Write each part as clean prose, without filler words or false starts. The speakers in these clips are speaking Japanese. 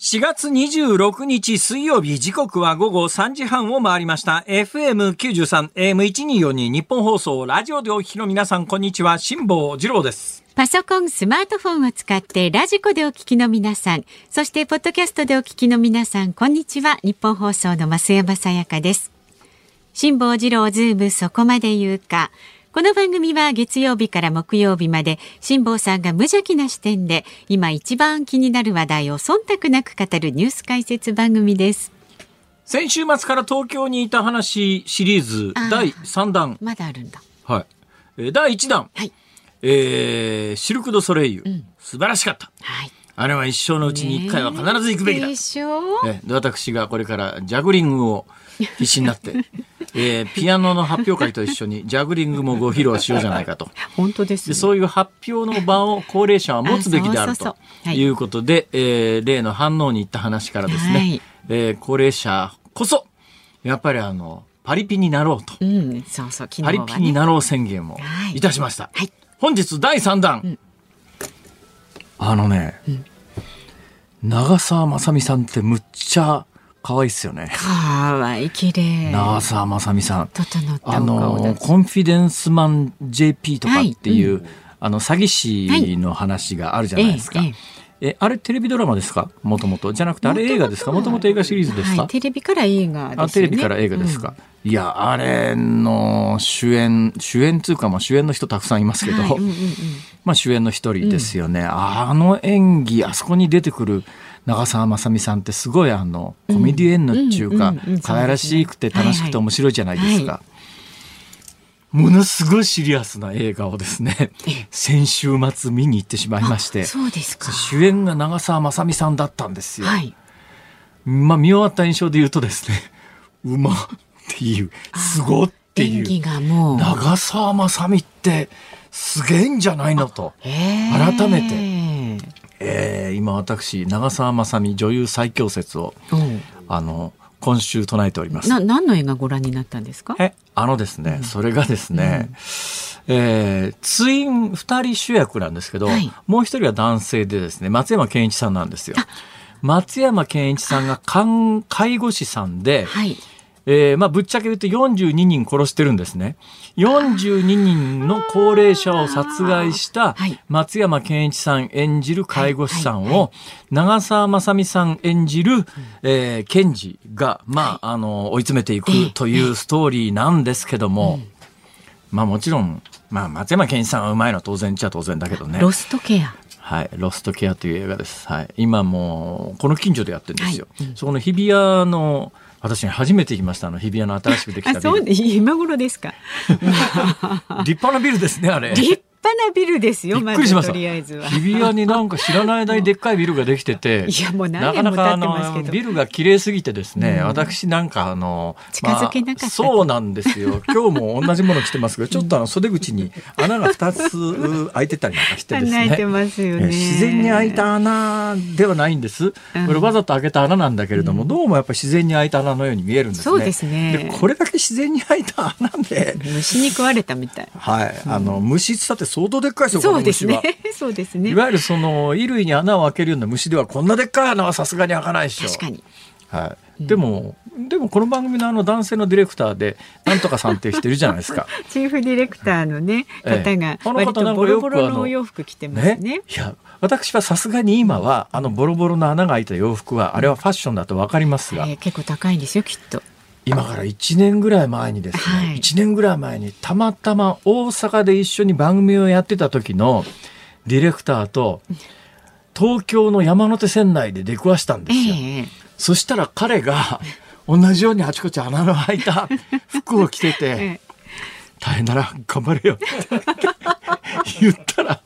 4月26日水曜日、時刻は午後3時半を回りました。 FM93 AM1242 日本放送ラジオでお聞きの皆さん、こんにちは。辛坊治郎です。パソコン、スマートフォンを使ってラジコでお聞きの皆さん、そしてポッドキャストでお聞きの皆さん、こんにちは。日本放送の増山さやかです。辛坊治郎ズームそこまで言うか。この番組は月曜日から木曜日まで、辛坊さんが無邪気な視点で今一番気になる話題を忖度なく語るニュース解説番組です。先週末から東京にいた話シリーズ第3弾、まだあるんだ、はい、第1弾、はい、シルク・ド・ソレイユ、うん、素晴らしかった、はい、あれは一生のうちに1回は必ず行くべきだ。でしょう。私がこれからジャグリングを必死になって、ピアノの発表会と一緒にジャグリングもご披露しようじゃないかと。本当ですね。で、そういう発表の場を高齢者は持つべきであるということで、例の反応に行った話からですね、はい、高齢者こそやっぱりパリピになろうと、うん、そうそう、昨日はね、パリピになろう宣言をいたしました、はいはい、本日第3弾、うん、うん、長澤まさみさんってむっちゃ可愛いっすよね。可愛い、綺麗。長澤まさみさん、整ったお顔、コンフィデンスマン JP とかっていう、はい、うん、詐欺師の話があるじゃないですか、はい、あれテレビドラマですか、もともとじゃなくてあれ映画ですか、もともと映画シリーズですか、はい、テレビから映画ですよね。あ、テレビから映画ですか、うん、いや、あれの主演というか、まあ、主演の人たくさんいますけど、はい、うんうんうん、まあ、主演の一人ですよね、うん、演技、あそこに出てくる長澤まさみさんってすごいコメディエンヌっていうか、可愛らしくて楽しくて面白いじゃないですか、はいはいはい、ものすごいシリアスな映画をですね、先週末見に行ってしまいまして。そうですか。主演が長澤まさみさんだったんですよ、はい、まあ、見終わった印象で言うとですね、うまっていうすごっていう、演技がもう長澤まさみってすげえんじゃないのと改めて、今私長澤まさみ女優最強説を、うん、今週唱えております。何の映画ご覧になったんですか。ですね、うん、それがですね、うん、ツイン2人主役なんですけど、はい、もう一人は男性でですね、松山ケンイチさんなんですよ。松山ケンイチさんが介護士さんで、はい、まあ、ぶっちゃけ言うと42人殺してるんですね。42人の高齢者を殺害した松山ケンイチさん演じる介護士さんを長澤まさみさん演じる、検事が、まあ、追い詰めていくというストーリーなんですけども、まあ、もちろん、まあ、松山ケンイチさんはうまいのは当然っちゃ当然だけどね。ロストケア、はい、ロストケアという映画です、はい、今もうこの近所でやってるんですよ、はい、うん、そこの日比谷の、私初めて行きました、日比谷の新しくできたビル。あ、そう、今頃ですか。立派なビルですね、あれ。立派なビルですよ。びっくりしました。とりあえずは日比谷になんか知らない間にでっかいビルができてて、いや、もう何年も経ってますけど、なかなかビルが綺麗すぎてですね、うん、私なんか近づけなかった、まあ、そうなんですよ。今日も同じもの着てますけど、ちょっと袖口に穴が2つ開いてたりなんかしてですね。開いてますよね。自然に開いた穴ではないんです。これわざと開けた穴なんだけれども、うん、どうもやっぱり自然に開いた穴のように見えるんですね。そうですね。で、これだけ自然に開いた穴で虫に食われたみたい。はい、虫つたって相当でっかいですよ、この虫は。そうですね。いわゆる衣類に穴を開けるような虫ではこんなでっかい穴はさすがに開かないでしょ。確かに。はい。でもこの番組の男性のディレクターでなんとかさんってしてるじゃないですか。チーフディレクターのね、方が割とボロボロのお洋服着てますね。ね、いや、私はさすがに今はボロボロの穴が開いた洋服はあれはファッションだと分かりますが、結構高いんですよ、きっと。今から1年ぐらい前にですね、はい、1年ぐらい前にたまたま大阪で一緒に番組をやってた時のディレクターと東京の山手線内で出くわしたんですよ、そしたら彼が同じようにあちこち穴の開いた服を着てて大変だな、頑張れよって言ったら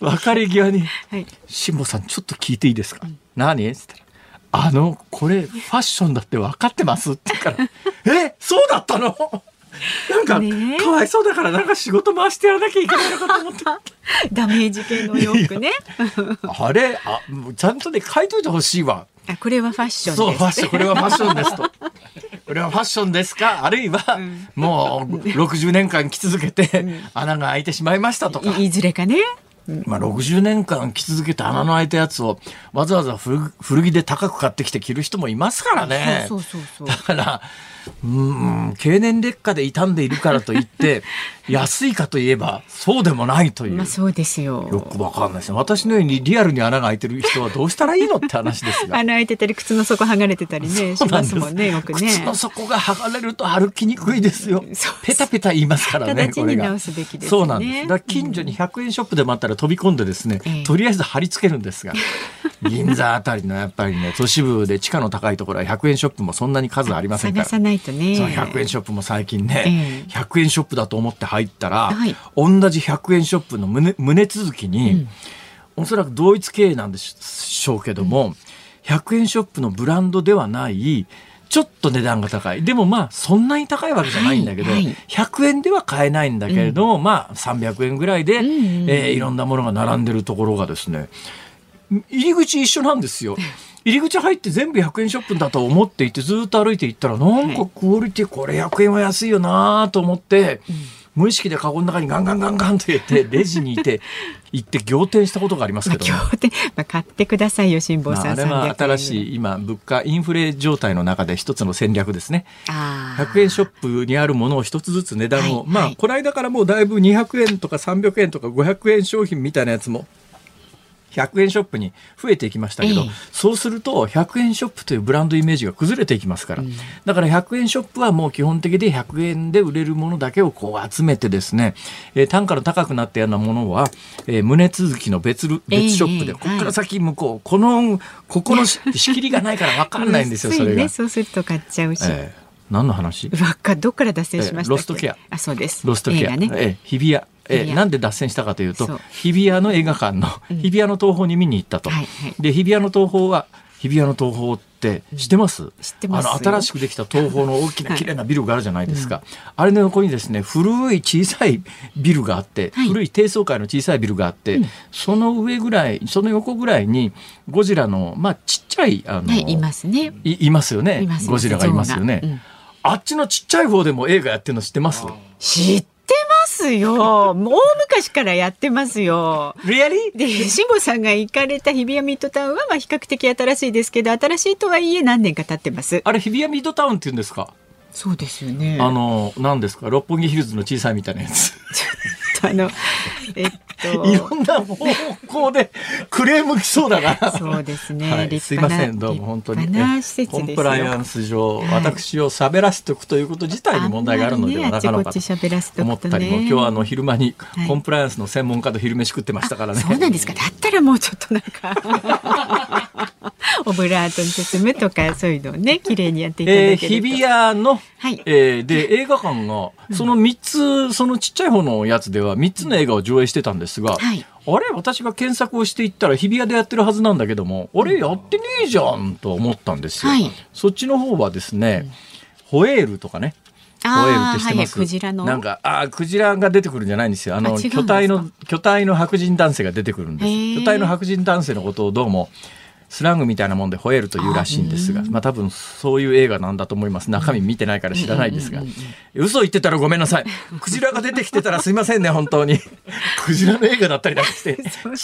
別れ際に、はい、辛坊さんちょっと聞いていいですか、何って言ったら、これファッションだって分かってますって言うから、そうだったの、なんか、ね、かわいそうだからなんか仕事回してやらなきゃいけないのかと思ってダメージ系の洋服ね。ちゃんとね、書いといてほしいわ。これはファッションです。そう、ファッション、これはファッションですと。これはファッションですか、あるいは、うん、もう60年間着続けて穴が開いてしまいましたとか、いずれかね、まあ、60年間着続けて穴の開いたやつをわざわざ古着で高く買ってきて着る人もいますからね。そうそうそうそう、だから経年劣化で傷んでいるからといって安いかといえばそうでもないという、まあ、そうですよ。よくわかんないですね。私のようにリアルに穴が開いてる人はどうしたらいいのって話ですが穴開いてたり靴の底剥がれてたりねしますもんね、よくね。靴の底が剥がれると歩きにくいですよ。ペタペタ言いますからね。形に直すべきですね。そうなんです。だから近所に100円ショップでもあったら飛び込んでですね、とりあえず貼り付けるんですが銀座あたりのやっぱりね都市部で地価の高いところは100円ショップもそんなに数ありませんから探さないとね。そう、100円ショップも最近ね、100円ショップだと思って入ったら、はい、同じ100円ショップの胸続きに、おそらく同一経営なんでしょうけども、100円ショップのブランドではないちょっと値段が高い。でもまあそんなに高いわけじゃないんだけど、はいはい、100円では買えないんだけれども、まあ300円ぐらいで、いろんなものが並んでるところがですね、入り口一緒なんですよ。入り口入って全部100円ショップだと思っていてずっと歩いていったら、なんかクオリティこれ100円は安いよなと思って、無意識でカゴの中にガンガンガンガンと入れてレジにいて行って仰天したことがありますけど、ね、仰天、まあ、買ってくださいよ辛坊さん。あれは新しい今物価インフレ状態の中で一つの戦略ですね。100円ショップにあるものを一つずつ値段を、はいはい、まあこの間からもうだいぶ200円とか300円とか500円商品みたいなやつも100円ショップに増えていきましたけど、そうすると100円ショップというブランドイメージが崩れていきますから、だから100円ショップはもう基本的で100円で売れるものだけをこう集めてですね、単価の高くなったようなものは、胸続きの別ショップで、ここから先向こう、はい、ここの仕切りがないから分かんないんですよ。それが、ね、そうすると買っちゃうし、何の話？どっから脱線しましたっけ？ロストケア。あ、そうです。ロストケア。ね、日比谷。なんで脱線したかというと、日比谷の映画館の日比谷の東宝に見に行ったと、で日比谷の東宝は日比谷の東宝って知ってます？知ってます。新しくできた東宝の大きな綺麗なビルがあるじゃないですか、あれの横にですね古い小さいビルがあって、古い低層階の小さいビルがあって、その上ぐらいその横ぐらいにゴジラのまあちっちゃいいますね。いますよね。ゴジラがいますよね、あっちのちっちゃい方でも映画やってるの知ってます？知ってますよ。もう昔からやってますよ。リアリーで辛坊さんが行かれた日比谷ミッドタウンはまあ比較的新しいですけど、新しいとはいえ何年か経ってます。あれ日比谷ミッドタウンって言うんですか？そうですよね。何ですか、六本木ヒルズの小さいみたいなやついろんな方向でクレームきそうだなそうですね、はい、すいません、どうも本当にコンプライアンス上、私を喋らせておくということ自体に問題があるのではなかなかと思ったりも、今日は昼間にコンプライアンスの専門家と昼飯食ってましたからね。そうなんですか。だったらもうちょっとなんかオブラートに包むとかそういうのをね綺麗にやっていただけると、日比谷の、で映画館がその3つ、そのちっちゃい方のやつでは3つの映画を上映してたんですが、あれ私が検索をしていったら日比谷でやってるはずなんだけども、あれやってねえじゃんと思ったんですよ、そっちの方はですね、ホエールとかね、クジラが出てくるんじゃないんですよ。巨体の白人男性が出てくるんです。巨体の白人男性のことをどうもスラングみたいなもんで吠えるというらしいんですが、まあ多分そういう映画なんだと思います。中身見てないから知らないですが、嘘言ってたらごめんなさい。クジラが出てきてたらすいませんね本当にクジラの映画だったりだして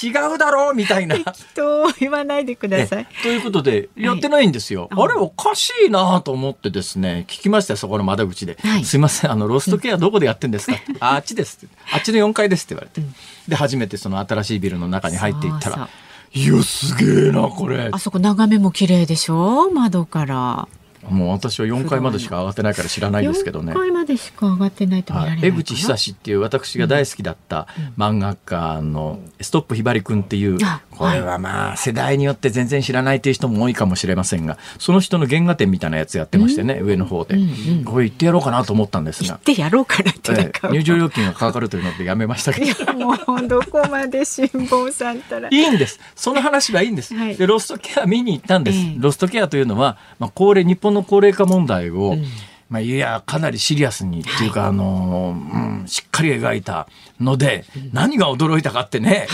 違うだろうみたいな人言わないでください、ということでやってないんですよ、あれおかしいなと思ってですね聞きましたよ、そこの窓口で、すいませんロストケアどこでやってんですかあっちですって、あっちの4階ですって言われて、で初めてその新しいビルの中に入っていったら、いやすげえなこれ。あそこ眺めも綺麗でしょ、窓から。もう私は4階までしか上がってないから知らないですけどね。4階までしか上がってないと見られないかな。江口久志っていう私が大好きだった漫画家のストップひばりくんっていう、これはまあ世代によって全然知らないっていう人も多いかもしれませんが、その人の原画展みたいなやつやってましてね、上の方でこれ行ってやろうかなと思ったんですが、行ってやろうかなってなんか入場料金がかかるというのでやめましたけどもうどこまで辛坊さんたらいいんです、その話はいいんです。でロストケア見に行ったんです。ロストケアというのは、まあ、日本の高齢化問題を、まあ、いやかなりシリアスにっていうか、しっかり描いたので、何が驚いたかってね、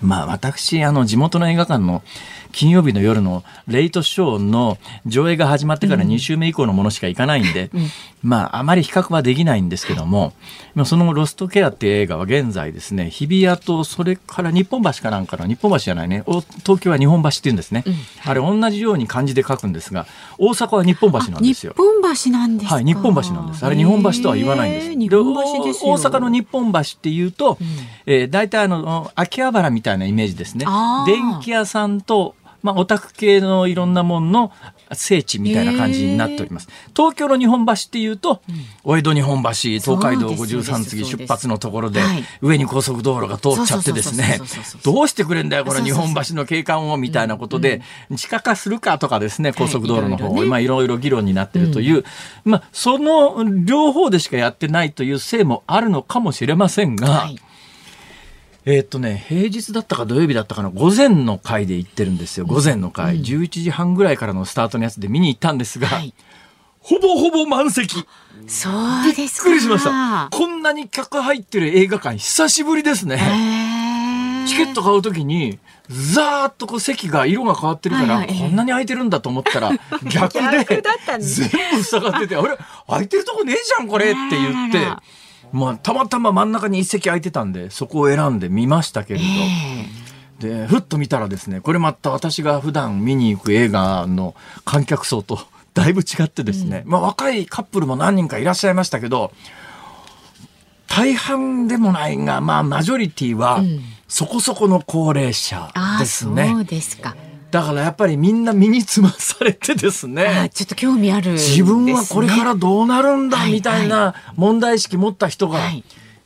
まあ私地元の映画館の金曜日の夜のレイトショーの上映が始まってから2週目以降のものしか行かないんで、うん、まああまり比較はできないんですけども、そのロストケアっていう映画は現在ですね、日比谷とそれから日本橋かなんかの、日本橋じゃないね、東京は日本橋っていうんですね、うん、あれ同じように漢字で書くんですが、大阪は日本橋なんですよ。日本橋なんですか。はい、日本橋なんです。あれ日本橋とは言わないんです。日本橋ですよ。大阪の日本橋っていうと、うん、大体秋葉原みたいなイメージですね。電気屋さんと、まあ、オタク系のいろんなものの聖地みたいな感じになっております。東京の日本橋っていうと、うん、お江戸日本橋、東海道53次出発のところで、はい、上に高速道路が通っちゃってですね、どうしてくれんだよこの日本橋の景観をみたいなことで、地下化するかとかですね、高速道路の方、いろいろ議論になっているという、うん、まあ、その両方でしかやってないというせいもあるのかもしれませんが、はい、平日だったか土曜日だったかの午前の回で行ってるんですよ。午前の回、うん、11時半ぐらいからのスタートのやつで見に行ったんですが、はい、ほぼほぼ満席。そうですか。びっくりしました。こんなに客入ってる映画館久しぶりですね。チケット買うときにザーッとこう席が色が変わってるから、はいはい、こんなに空いてるんだと思ったら逆で全部塞がってて、あれ空いてるとこねえじゃんこれって言って、まあ、たまたま真ん中に一席空いてたんでそこを選んで見ましたけれど、でふっと見たらですね、これまた私が普段見に行く映画の観客層とだいぶ違ってですね、まあ、若いカップルも何人かいらっしゃいましたけど、大半でもないが、まあ、マジョリティはそこそこの高齢者ですね。そうですか。だからやっぱりみんな身につまされてですね、ああちょっと興味ある、ね、自分はこれからどうなるんだみたいな問題意識持った人が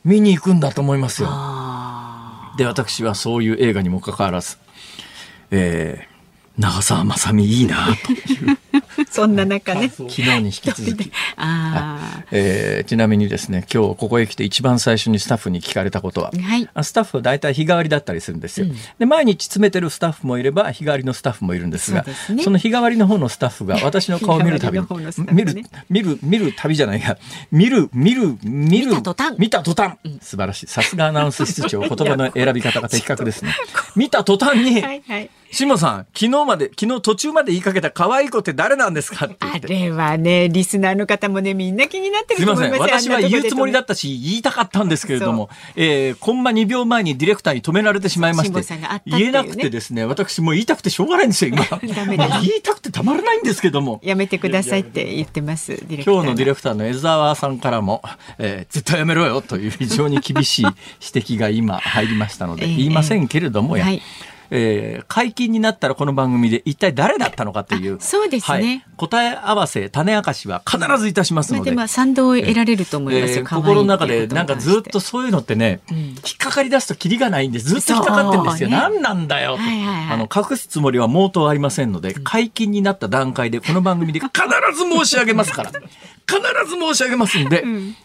見に行くんだと思いますよ、はい、で私はそういう映画にもかかわらず、長澤まさみいいなというそんな中ね、昨日に引き続きあ、ちなみにですね、今日ここへ来て一番最初にスタッフに聞かれたことは、はい、スタッフは大体日替わりだったりするんですよ、うん、で毎日詰めてるスタッフもいれば日替わりのスタッフもいるんですが、 ね、その日替わりの方のスタッフが私の顔を見るたびに、見た途端、うん、素晴らしい、さすがアナウンス室長言葉の選び方が的確ですね見た途端に、はいはい、下さん昨日途中まで言いかけた可愛い子って誰なんですかって言って、あれはねリスナーの方もねみんな気になってると思いますよ。すいません、私は言うつもりだったし言いたかったんですけれども、コンマ2秒前にディレクターに止められてしまいまして、言えなくてですね、私もう言いたくてしょうがないんですよ今言いたくてたまらないんですけどもやめてくださいって言ってます。ディレクター今日のディレクターの江澤さんからも、絶対やめろよという非常に厳しい指摘が今入りましたので言いませんけれども、はい解禁になったらこの番組で一体誰だったのかという、そうですね、はい、答え合わせ種明かしは必ずいたしますので、まあ、賛同を得られると思いますよ、心の中でなんかずっとそういうのってね、うん、引っかかり出すとキリがないんでずっと引っかかってるんですよ、ね、何なんだよと、はいはいはい、隠すつもりは毛頭ありませんので、解禁になった段階でこの番組で必ず申し上げますから必ず申し上げますんで、うん、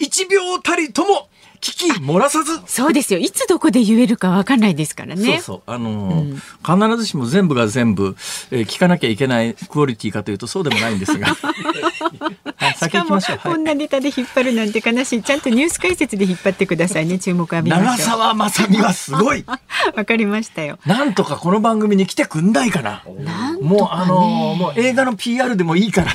1秒たりとも危機漏らさず。そうですよ、いつどこで言えるか分かんないですからね。そうそう、必ずしも全部が全部、聞かなきゃいけないクオリティかというとそうでもないんですがしかもこんなネタで引っ張るなんて悲しい。ちゃんとニュース解説で引っ張ってくださいね。注目浴びましょう。長澤まさみはすごいわかりましたよ。なんとかこの番組に来てくんないかな。なんとかね、もう映画の PR でもいいから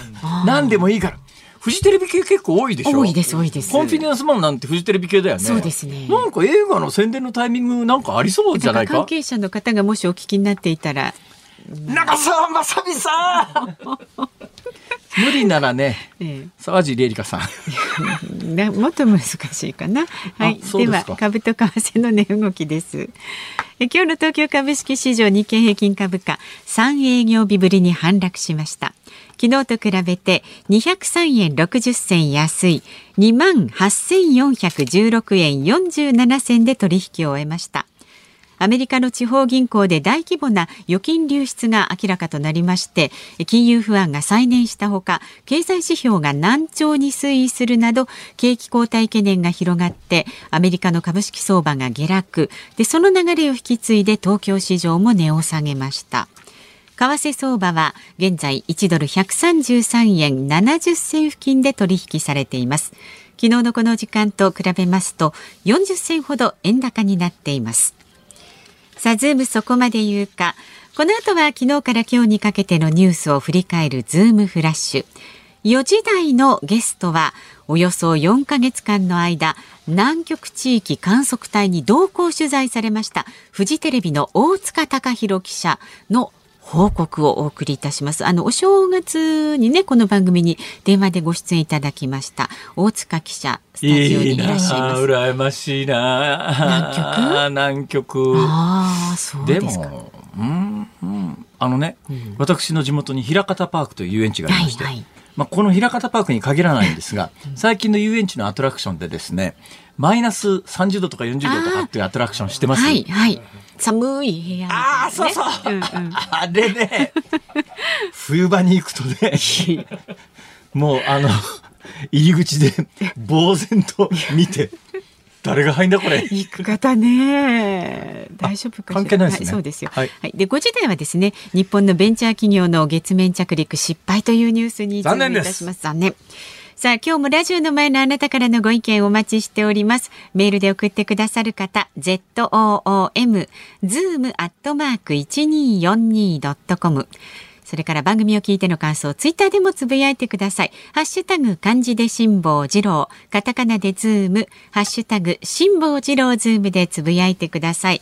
何でもいいから。フジテレビ系結構多いでしょ。多いです多いです。コンフィデンスマンなんてフジテレビ系だよね。そうですね。なんか映画の宣伝のタイミングなんかありそうじゃないか。関係者の方がもしお聞きになっていたら、長澤まさみさん無理ならね、沢尻エリカさんもっと難しいかな、はい、では株と為替の値動きです。今日の東京株式市場、日経平均株価3営業日ぶりに反落しました。昨日と比べて203円60銭安い 28,416 円47銭で取引を終えました。アメリカの地方銀行で大規模な預金流出が明らかとなりまして、金融不安が再燃したほか、経済指標が軟調に推移するなど景気後退懸念が広がって、アメリカの株式相場が下落で、その流れを引き継いで東京市場も値を下げました。為替相場は現在1ドル133円70銭付近で取引されています。昨日のこの時間と比べますと40銭ほど円高になっています。さあズームそこまで言うか、この後は昨日から今日にかけてのニュースを振り返るズームフラッシュ。4時台のゲストはおよそ4ヶ月間の間、南極地域観測隊に同行取材されましたフジテレビの大塚隆広記者の報告をお送りいたします。お正月にね、この番組に電話でご出演いただきました大塚記者、スタジオにいらっしゃいます。うらやましいな。南極。ああ、そうですか。でも、私の地元に枚方パークという遊園地がありまして、この枚方パークに限らないんですが、最近の遊園地のアトラクションでですね、マイナス30度とか40度とかっていうアトラクションしてます。はいはい。寒い部屋みたいな、ね。ああ、そうそう。あれね、冬場に行くとね、もう入り口で呆然と見て、誰が入んだこれ。行く方ね、大丈夫かしら。関係ないですね。はい、そうですよ。はい。で、5時台はですね、日本のベンチャー企業の月面着陸失敗というニュースに注目いたします。残念です。さあ、今日もラジオの前のあなたからのご意見をお待ちしております。メールで送ってくださる方、 zoom@1242.com、 それから番組を聞いての感想をツイッターでもつぶやいてください。ハッシュタグ漢字で辛坊治郎、カタカナでズーム、ハッシュタグ辛坊治郎ズームでつぶやいてください。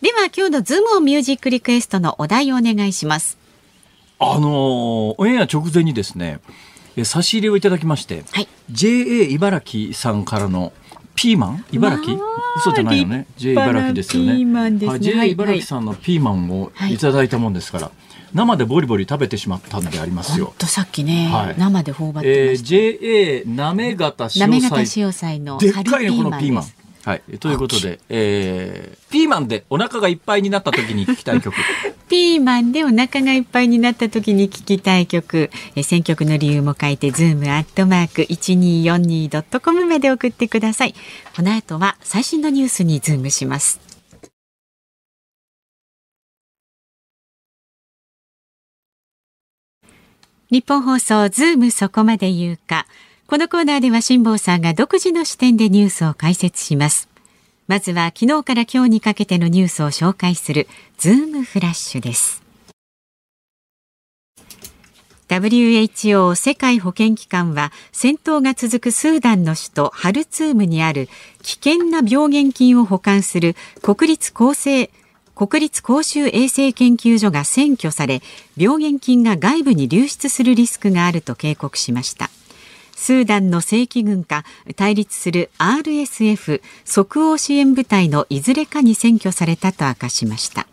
では今日のズームをミュージックリクエストのお題をお願いします。オンエア直前にですね、差し入れをいただきまして、はい、JA 茨城さんからのピーマン、茨城、嘘じゃないよね、 JA 茨城ですよね、はい、JA 茨城さんのピーマンをいただいたもんですから、生でボリボリ食べてしまったんでありますよ。ほんとさっきね、生で頬張ってました。JA なめがた塩菜のでっかいね、このピーマン、はい、ということで、ピーマンでお腹がいっぱいになった時に聞きたい曲ピーマンでお腹がいっぱいになった時に聞きたい曲、選曲の理由も書いて zoom@1242.com まで送ってください。この後は最新のニュースにズームします。日本放送ズームそこまで言うか。このコーナーでは辛坊さんが独自の視点でニュースを解説します。まずは昨日から今日にかけてのニュースを紹介するズームフラッシュです。WHO 世界保健機関は戦闘が続くスーダンの首都ハルツームにある危険な病原菌を保管する国立公衆衛生研究所が占拠され、病原菌が外部に流出するリスクがあると警告しました。スーダンの正規軍か対立する RSF 即応支援部隊のいずれかに占拠されたと明かしました。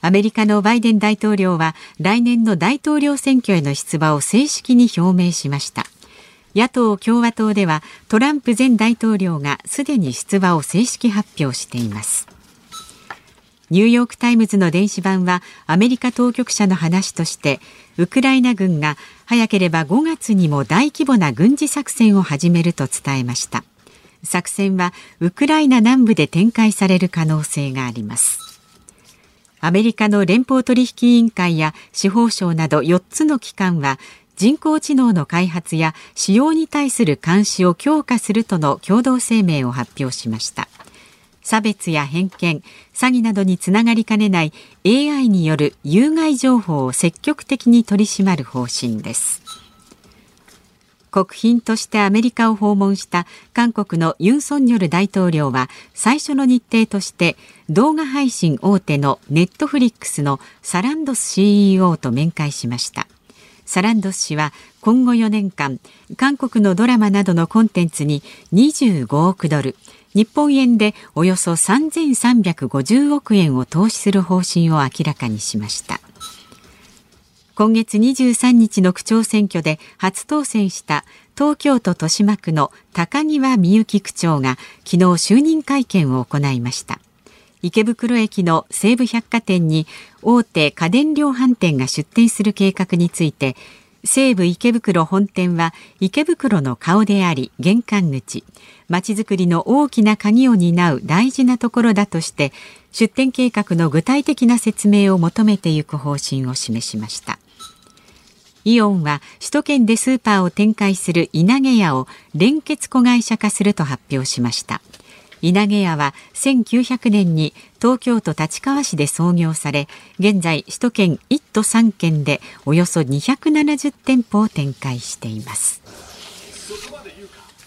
アメリカのバイデン大統領は来年の大統領選挙への出馬を正式に表明しました。野党共和党ではトランプ前大統領がすでに出馬を正式発表しています。ニューヨークタイムズの電子版はアメリカ当局者の話として、ウクライナ軍が早ければ5月にも大規模な軍事作戦を始めると伝えました。作戦はウクライナ南部で展開される可能性があります。アメリカの連邦取引委員会や司法省など4つの機関は、人工知能の開発や使用に対する監視を強化するとの共同声明を発表しました。差別や偏見、詐欺などにつながりかねない AI による有害情報を積極的に取り締まる方針です。国賓としてアメリカを訪問した韓国のユン・ソンニョル大統領は、最初の日程として動画配信大手のネットフリックスのサランドス CEO と面会しました。サランドス氏は今後4年間、韓国のドラマなどのコンテンツに25億ドル、日本円でおよそ3350億円を投資する方針を明らかにしました。今月23日の区長選挙で初当選した東京都豊島区の高際みゆき区長が昨日就任会見を行いました。池袋駅の西武百貨店に大手家電量販店が出店する計画について、西武池袋本店は池袋の顔であり玄関口、まちづくりの大きな鍵を担う大事なところだとして、出店計画の具体的な説明を求めていく方針を示しました。イオンは首都圏でスーパーを展開するいなげやを連結子会社化すると発表しました。稲毛屋は1900年に東京都立川市で創業され、現在首都圏1都3県でおよそ270店舗を展開しています。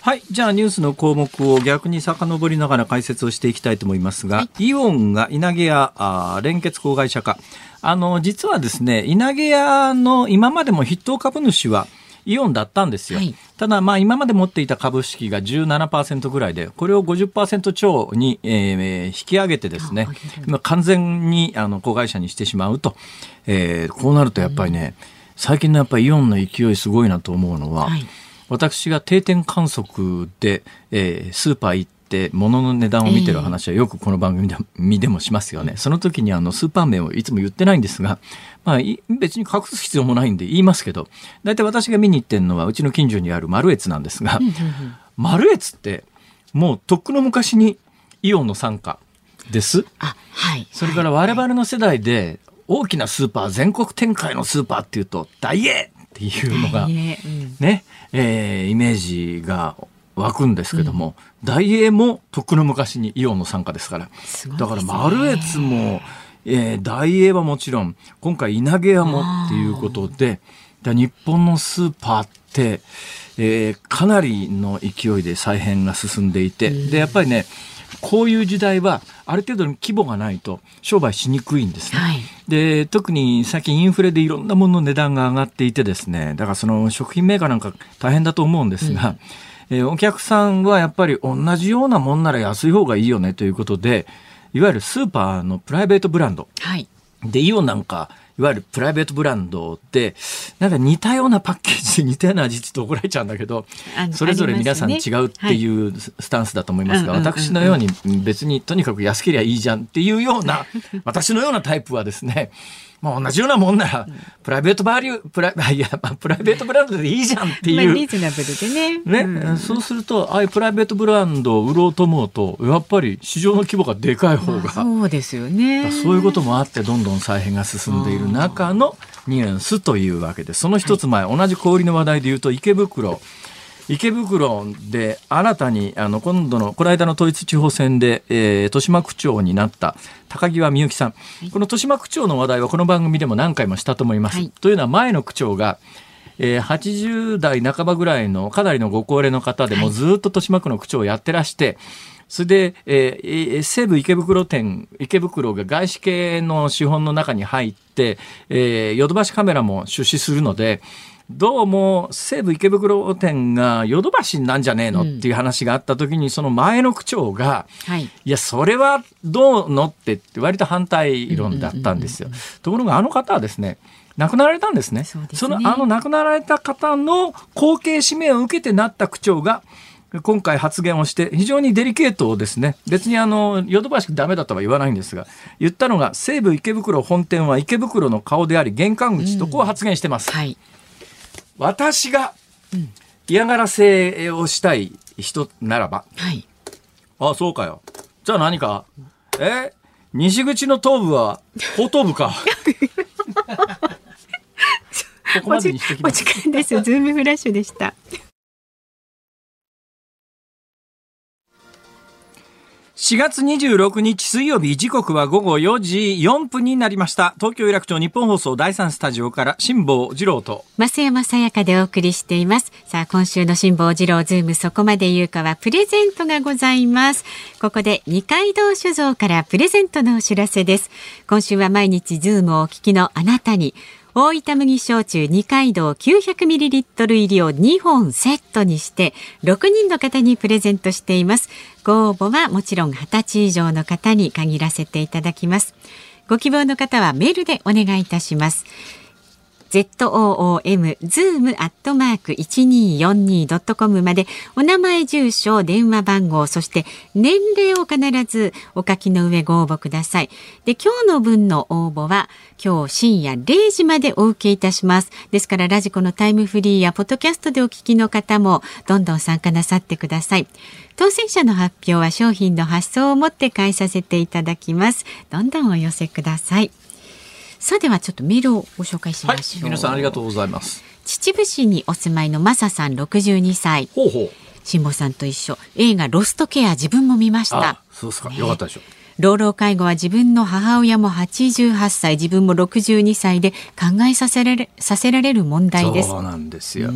はい、じゃあニュースの項目を逆に遡りながら解説をしていきたいと思いますが、イオンが稲毛屋連結子会社化。実はですね、稲毛屋の今までも筆頭株主はイオンだったんですよ。はい、ただ今まで持っていた株式が 17% ぐらいで、これを 50% 超に、引き上げてですね、完全に子会社にしてしまうと、こうなるとやっぱりね、最近のやっぱりイオンの勢いすごいなと思うのは、私が定点観測で、スーパー行って物の値段を見てる話はよくこの番組でもしますよね。その時にスーパー名をいつも言ってないんですが、別に隠す必要もないんで言いますけど、だいたい私が見に行ってるのはうちの近所にあるマルエツなんですが、マルエツってもうとっくの昔にイオンの傘下です。それから我々の世代で大きなスーパー、全国展開のスーパーっていうとダイエーっていうのがね、イメージが湧くんですけども、ダイエーもとっくの昔にイオンの傘下ですから、だからマルエツもダイエーはもちろん、今回稲毛屋もっていうことで、日本のスーパーって、かなりの勢いで再編が進んでいて、でやっぱりね、こういう時代はある程度の規模がないと商売しにくいんですね。で特に最近インフレでいろんなものの値段が上がっていてですね、だからその食品メーカーなんか大変だと思うんですが、お客さんはやっぱり同じようなもんなら安い方がいいよねということで、いわゆるスーパーのプライベートブランド、でイオンなんかいわゆるプライベートブランドってなんか似たようなパッケージで似たような味って怒られちゃうんだけど、それぞれ皆さん違うっていうスタンスだと思いますが、私のように別にとにかく安けりゃいいじゃんっていうような私のようなタイプはですね、同じようなもんならプライベートブランドでいいじゃんっていうリーズナブルでね。そうするとああいうプライベートブランドを売ろうと思うと、やっぱり市場の規模がでかい方が、そうですよね。そういうこともあってどんどん再編が進んでいる中のニュアンスというわけで、その一つ前、同じ小売りの話題で言うと、池袋で新たにこの間の統一地方選で、豊島区長になった高際みゆきさん、この豊島区長の話題はこの番組でも何回もしたと思います。というのは前の区長が、80代半ばぐらいのかなりのご高齢の方で、もうずっと豊島区の区長をやってらして、それで、西武池袋が外資系の資本の中に入って、ヨドバシカメラも出資するので、どうも西武池袋店がヨドバシなんじゃねえのっていう話があった時に、その前の区長が、いやそれはどうのって割と反対論だったんですよ。ところがあの方はですね、亡くなられたんですね。その亡くなられた方の後継指名を受けてなった区長が今回発言をして、非常にデリケートですね。別にヨドバシダメだとは言わないんですが、言ったのが西武池袋本店は池袋の顔であり玄関口とこう発言してます。私が嫌がらせをしたい人ならば、ああそうかよ、じゃあ何か西口の頭部は後頭部かここまでにしてきます。お時間ですよ。ズームフラッシュでした。4月26日水曜日、時刻は午後4時4分になりました。東京有楽町日本放送第3スタジオから辛坊治郎と増山さやかでお送りしています。さあ、今週の辛坊治郎ズームそこまで言うかはプレゼントがございます。ここで二階堂酒造からプレゼントのお知らせです。今週は毎日ズームをお聞きのあなたに、大分麦焼酎二階堂 900ml 入りを2本セットにして6人の方にプレゼントしています。ご応募はもちろん20歳以上の方に限らせていただきます。ご希望の方はメールでお願いいたします。zoom@1242.com までお名前、住所、電話番号、そして年齢を必ずお書きの上ご応募ください。で、今日の分の応募は今日深夜0時までお受けいたします。ですからラジコのタイムフリーやポッドキャストでお聞きの方もどんどん参加なさってください。当選者の発表は商品の発送をもって返させていただきます。どんどんお寄せください。さあ、ではちょっとメールをご紹介しましょう。皆さんありがとうございます。秩父市にお住まいのマサさん62歳。辛坊さんと一緒、映画ロストケア自分も見ました。あ、そうですか、よかったでしょ。老老介護は自分の母親も88歳、自分も62歳で考えさせられる問題です。そうなんですよ。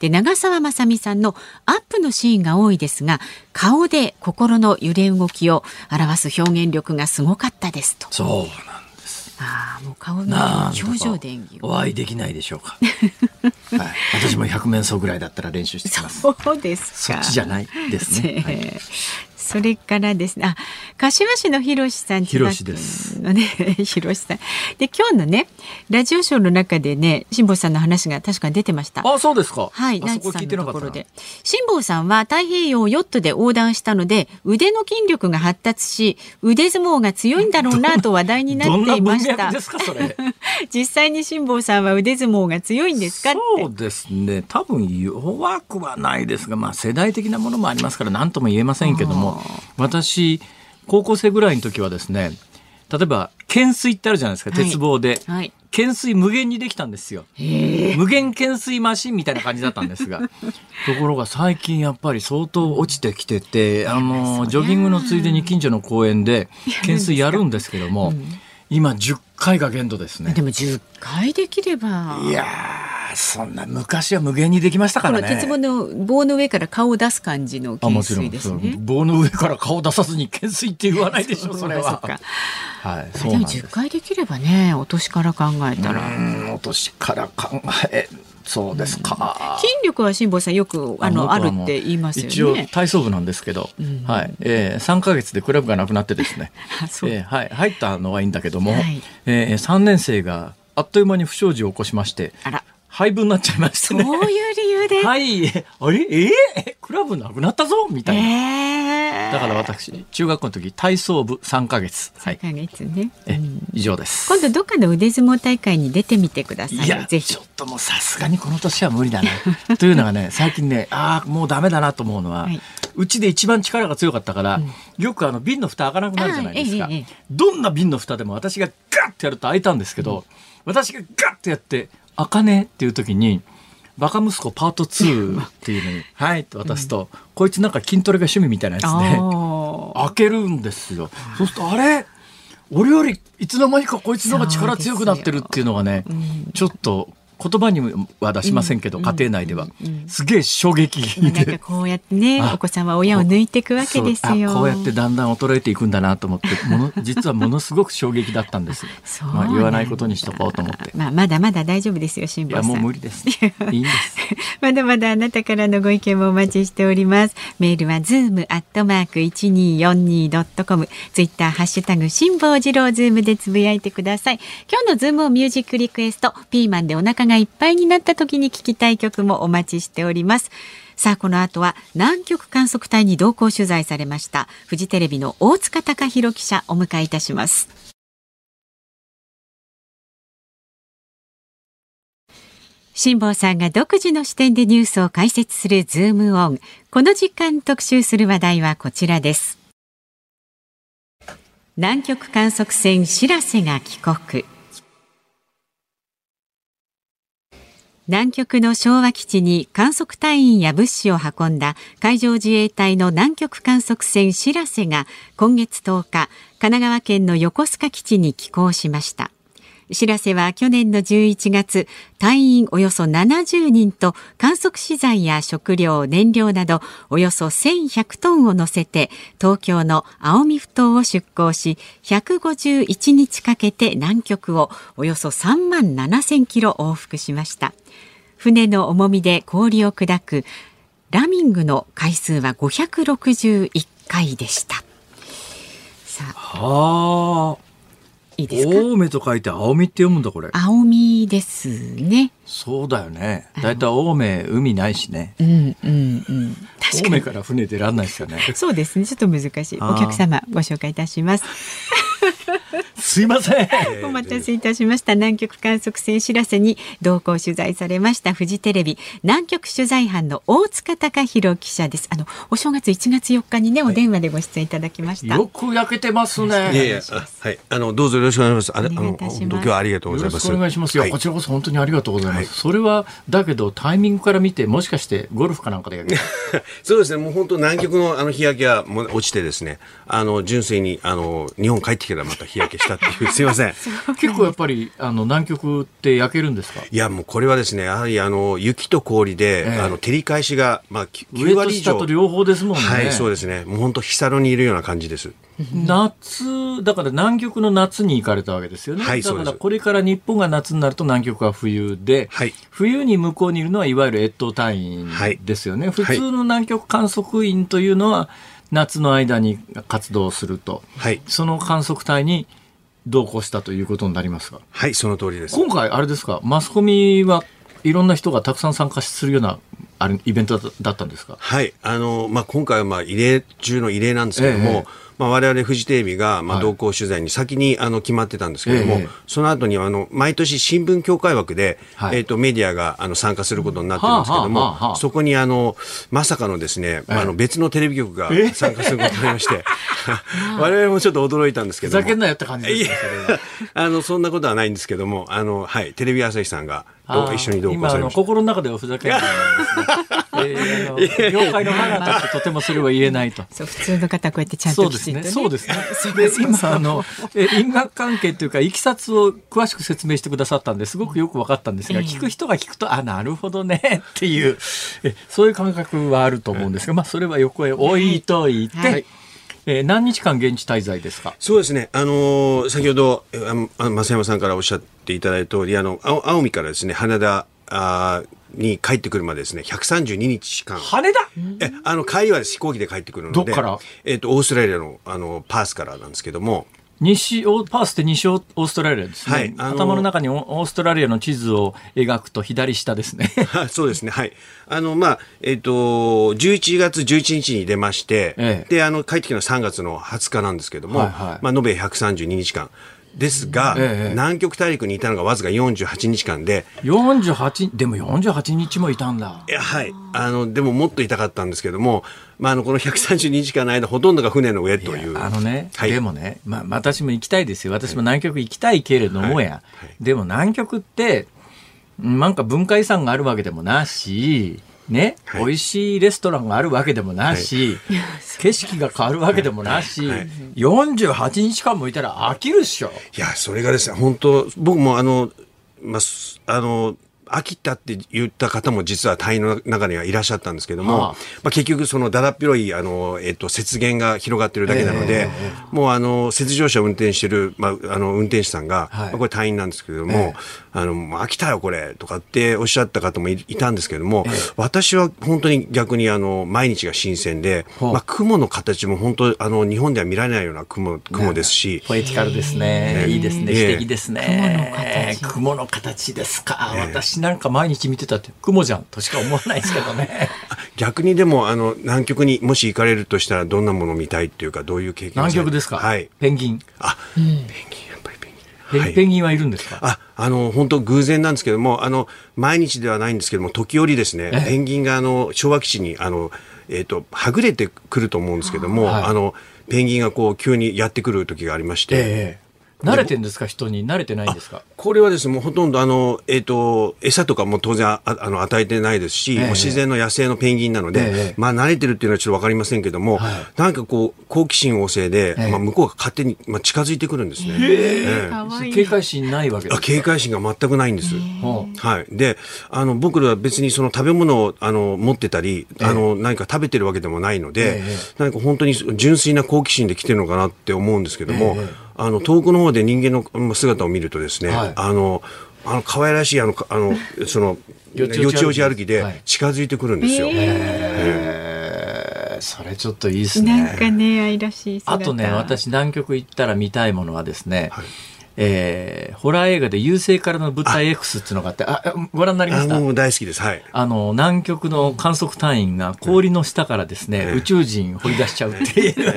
で、長澤まさみさんのアップのシーンが多いですが、顔で心の揺れ動きを表す表現力がすごかったですと。そうなんです。あ、もう顔の表情で演技を。お会いできないでしょうか、はい、私も100面相ぐらいだったら練習してきます。そうですか。そっちじゃないですね、はいそれからですね、あ、柏市の広志さん、広志ですのね、広志さんで今日のねラジオショーの中でね、辛坊さんの話が確か出てました。あ、そうですか。はい、ナイツさんのところで辛坊さんは太平洋をヨットで横断したので腕の筋力が発達し腕相撲が強いんだろうなと話題になっていました。どんな文脈ですかそれ実際に辛坊さんは腕相撲が強いんですかって。そうですね、多分弱くはないですが、まあ、世代的なものもありますから何とも言えませんけども、私高校生ぐらいの時はですね、例えば懸垂ってあるじゃないですか、はい、鉄棒で、はい、懸垂無限にできたんですよ。無限懸垂マシンみたいな感じだったんですがところが最近やっぱり相当落ちてきてて、ジョギングのついでに近所の公園で懸垂やるんですけども、今10回が限度ですね。でも10回できれば、いやそんな昔は無限にできましたからね。鉄棒の棒の上から顔を出す感じの懸垂ですね。棒の上から顔を出さずに懸垂って言わないでしょそれは。はい、そうなんです。でも10回できればね、お年から考えたら、お年から考え、そうですか。筋力は辛坊さんよくあるって言いますよね。一応体操部なんですけど、はい、3ヶ月でクラブがなくなってですねそう、はい、入ったのはいいんだけども、はい、3年生があっという間に不祥事を起こしまして、あら、廃部になっちゃいましたね。そういう理由で、はい、あれ、クラブなくなったぞみたいな、だから私中学校の時体操部3ヶ月、はい、3ヶ月ね、以上です。今度どっかの腕相撲大会に出てみてください。いや、ぜひ。ちょっともうさすがにこの年は無理だなというのがね、最近ね、ああもうダメだなと思うのは、はい、うちで一番力が強かったから、よく瓶の蓋開かなくなるじゃないですか、どんな瓶の蓋でも私がガッてやると開いたんですけど、私がガッてやってあかねっていう時に、バカ息子パート2っていうのにはいと渡すと、こいつなんか筋トレが趣味みたいなやつで開けるんですよ。そうするとあれ、俺よりいつの間にかこいつの方が力強くなってるっていうのがね、ちょっと言葉には出しませんけど、家庭内ではすげえ衝撃で、なんかこうやってね、お子さんは親を抜いていくわけですよ。こうやってだんだん衰えていくんだなと思って、実はものすごく衝撃だったんです。まあ、言わないことにしとこうと思って、まだまだ大丈夫ですよ辛坊さん。いや、もう無理です、いいんですまだまだあなたからのご意見もお待ちしております。メールは zoom@1242.com、 ツイッターハッシュタグ辛坊治郎ズームでつぶやいてください。今日のズームをミュージックリクエスト、ピーマンでお腹がいっぱいになった時に聞きたい曲もお待ちしております。さあ、この後は南極観測隊に同行取材されましたフジテレビの大塚貴博記者お迎えいたします。辛坊さんが独自の視点でニュースを解説するズームオン、この時間特集する話題はこちらです。南極観測船しらせが帰国。南極の昭和基地に観測隊員や物資を運んだ海上自衛隊の南極観測船しらせが今月10日、神奈川県の横須賀基地に寄港しました。しらせは去年の11月、隊員およそ70人と観測資材や食料、燃料などおよそ1100トンを乗せて東京の青海ふ頭を出港し、151日かけて南極をおよそ3万7000キロ往復しました。船の重みで氷を砕くラミングの回数は561回でした。さあ。いいですか。青梅と書いて青みって読むんだこれ。青みですね。そうだよね。だいたい青梅海ないしね。確かに青梅から船出らんないですよね。そうですね。ちょっと難しい。お客様ご紹介いたします。すいませんお待たせいたしました。南極観測船しらせに同行取材されましたフジテレビ南極取材班の大塚隆弘記者です。お正月1月4日にね、お電話でご出演いただきました。よく焼けてますね。いやいや、はい、どうぞよろしくお願いします。今日はありがとうございます。よろしくお願いします。はい、こちらこそ本当にありがとうございます。はい、それはだけどタイミングから見てもしかしてゴルフかなんかで焼けそうですね。もう本当南極の日焼けはもう落ちてですね、純粋に日本帰ってきたらまた日焼けしたっていうすいません結構やっぱり南極って焼けるんですか。いやもうこれはですね、やはり雪と氷で、照り返しが、まあ、9割以上上と下と両方ですもんね。はい、そうですね。もう本当日サロにいるような感じです夏だから南極の夏に行かれたわけですよね。はい、だからこれから日本が夏になると南極は冬で、はい、冬に向こうにいるのはいわゆる越冬隊員ですよね。はい、普通の南極観測員というのは夏の間に活動すると、はい、その観測隊に同行したということになりますが。はい、その通りです。今回あれですか、マスコミはいろんな人がたくさん参加するようなイベントだったんですか。はい、今回は異例中の異例なんですけども、我々フジテレビが同行取材に先に決まってたんですけども、その後に毎年新聞協会枠で、メディアが参加することになってるんですけども、そこにまさかのですね、別のテレビ局が参加することになりまして我々もちょっと驚いたんですけども。ふざけんなよって感じですね。そんなことはないんですけども、はい、テレビ朝日さんが一緒に同行されました。今心の中ではふざけんなよ業界のマナーとしてとてもそれは言えないとそう、普通の方はこうやってちゃんときちんとね。そうですね。今因果関係というかいきさつを詳しく説明してくださったんですごくよく分かったんですが、聞く人が聞くとなるほどねっていうそういう感覚はあると思うんですが、それは横へ置いといて、はい、何日間現地滞在ですか。そうですね。先ほど増山さんからおっしゃっていただいた通り、青海からですね羽田に帰ってくるまでですね、132日間。羽田？帰りは飛行機で帰ってくるので。どっから？オーストラリアのパースからなんですけども。パースって西オーストラリアですね。はい、頭の中にオーストラリアの地図を描くと左下ですね。そうですね。はい。11月11日に出まして、で、帰ってきたのは3月の20日なんですけども、延べ132日間。ですが、南極大陸にいたのがわずか48日間で、でも48日もいたんだ。いや、はい、でももっといたかったんですけども、この132時間の間ほとんどが船の上という。はい、でもね、私も行きたいですよ。私も南極行きたいけれどもでも南極ってなんか文化遺産があるわけでもなしね、美味しいレストランがあるわけでもなし、景色が変わるわけでもなし、48日間もいたら飽きるっしょ。いや、それがですね、本当僕も飽きたって言った方も実は隊員の中にはいらっしゃったんですけども、結局そのだだっ広い雪原が広がってるだけなので、もう雪上車を運転してる、運転手さんが、これ隊員なんですけども、飽きたよこれとかっておっしゃった方もいたんですけども、私は本当に逆に毎日が新鮮で、雲の形も本当日本では見られないような雲ですし。ポエティカルですね。いいですね。詩的ですね。雲の形ですか。私なんか毎日見てたって雲じゃんとしか思わないですけどね逆にでも南極にもし行かれるとしたらどんなものを見たいっていうか、どういう経験。南極ですか。はい、ペンギン。ペンギンはいるんですか。本当偶然なんですけども、毎日ではないんですけども、時折ですね、ペンギンが昭和基地にはぐれてくると思うんですけども、ペンギンがこう急にやってくる時がありまして、慣れてんですか。人に慣れてないんですか。これはですね、もうほとんど餌とかも当然与えてないですし、自然の野生のペンギンなので、慣れてるっていうのはちょっと分かりませんけども、なんかこう好奇心旺盛で、向こうが勝手に近づいてくるんですね。警戒心ないわけですか。警戒心が全くないんです。はい。で、僕らは別にその食べ物を持ってたり、何か食べてるわけでもないので、何か本当に純粋な好奇心で来てるのかなって思うんですけども、遠くの方で人間の姿を見るとですね、可愛らしいそのよちよち歩きで近づいてくるんですよ。それちょっといいですね。なんかね、愛らしい姿。あとね、私南極行ったら見たいものはですね、ホラー映画で優勢からの物体 X っていうのがあって、ご覧になりました？もう大好きです。はい。南極の観測隊員が氷の下からですね、宇宙人掘り出しちゃうっていう、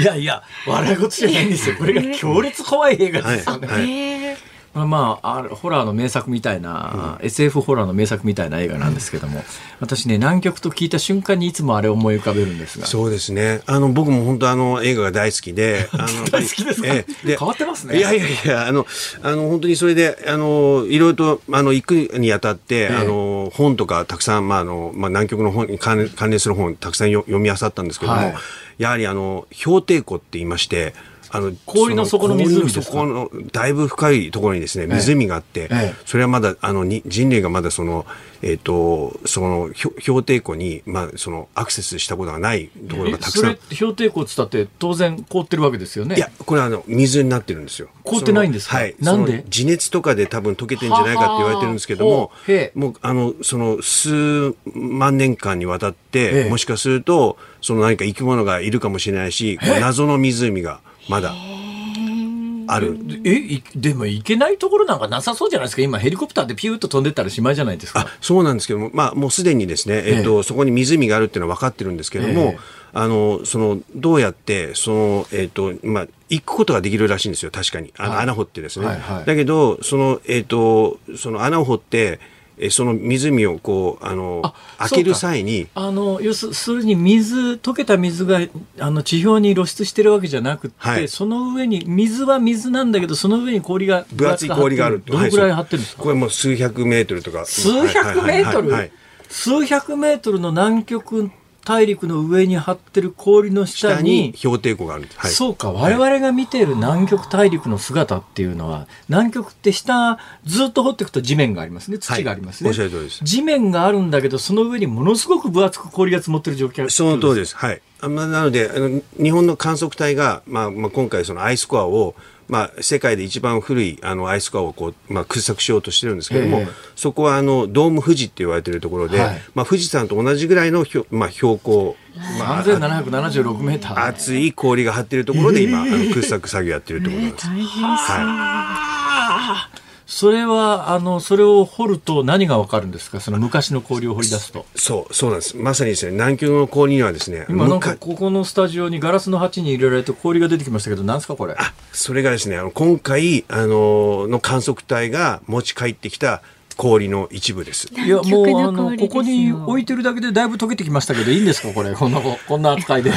いやいや、笑い事じゃないんですよ。これが強烈怖い映画ですよね。ホラーの名作みたいな、SF ホラーの名作みたいな映画なんですけども、私ね、南極と聞いた瞬間にいつもあれを思い浮かべるんですが。そうですね。僕も本当映画が大好きで。大好きですか？変わってますね。いやいやいや、本当にそれで、いろいろと、行くにあたって、本とかたくさん、南極の本に関連する本たくさん読み漁ったんですけども、はい、やはり氷底湖って言いまして、氷の底の湖ですか？そこのだいぶ深いところにですね、湖があって、それはまだ人類がまだその氷底湖にそのアクセスしたことがないところがたくさん。それ氷底湖つったって当然凍ってるわけですよね。いや、これは水になってるんですよ。凍ってないんですか？はい。なんで？地熱とかで多分溶けてんじゃないかって言われてるんですけども、もうその数万年間にわたって、もしかするとその何か生き物がいるかもしれないし、謎の湖がまだある。でも行けないところなんかなさそうじゃないですか。今ヘリコプターでピューッと飛んでったらしまいじゃないですか。そうなんですけども、もうすでにですね、そこに湖があるっていうのは分かってるんですけども、どうやって行くことができるらしいんですよ。確かに穴掘ってですね、だけどその穴を掘ってその湖をこう開ける際に要するに溶けた水が地表に露出してるわけじゃなくて、その上に水は水なんだけど、その上に氷が分厚い氷がある。どのくらい張ってるんですか？これもう数百メートルとか。数百メートル？数百メートルの南極大陸の上に張ってる氷の下に氷底湖があるんです。そうか、我々が見ている南極大陸の姿っていうのは、南極って下ずっと掘っていくと地面がありますね、土がありますね。おっしゃる通りです。地面があるんだけど、その上にものすごく分厚く氷が積もってる状況。その通りです。はい。なので日本の観測隊が今回そのアイスコアを世界で一番古いアイスコアを掘削しようとしてるんですけども、そこはドーム富士って言われてるところで、富士山と同じぐらいの標高、3776メーター厚い氷が張ってるところで今掘削作業やってるところなんです。それはそれを掘ると何がわかるんですか？その昔の氷を掘り出すと。そうなんです。まさにですね、南極の氷にはですね、今なんかここのスタジオにガラスの鉢に入れられて氷が出てきましたけど、なんですかこれ？それがですね、今回の観測隊が持ち帰ってきた氷の一部です。いや、もうここに置いてるだけでだいぶ溶けてきましたけど、いいんですかこれ？こんな扱いで。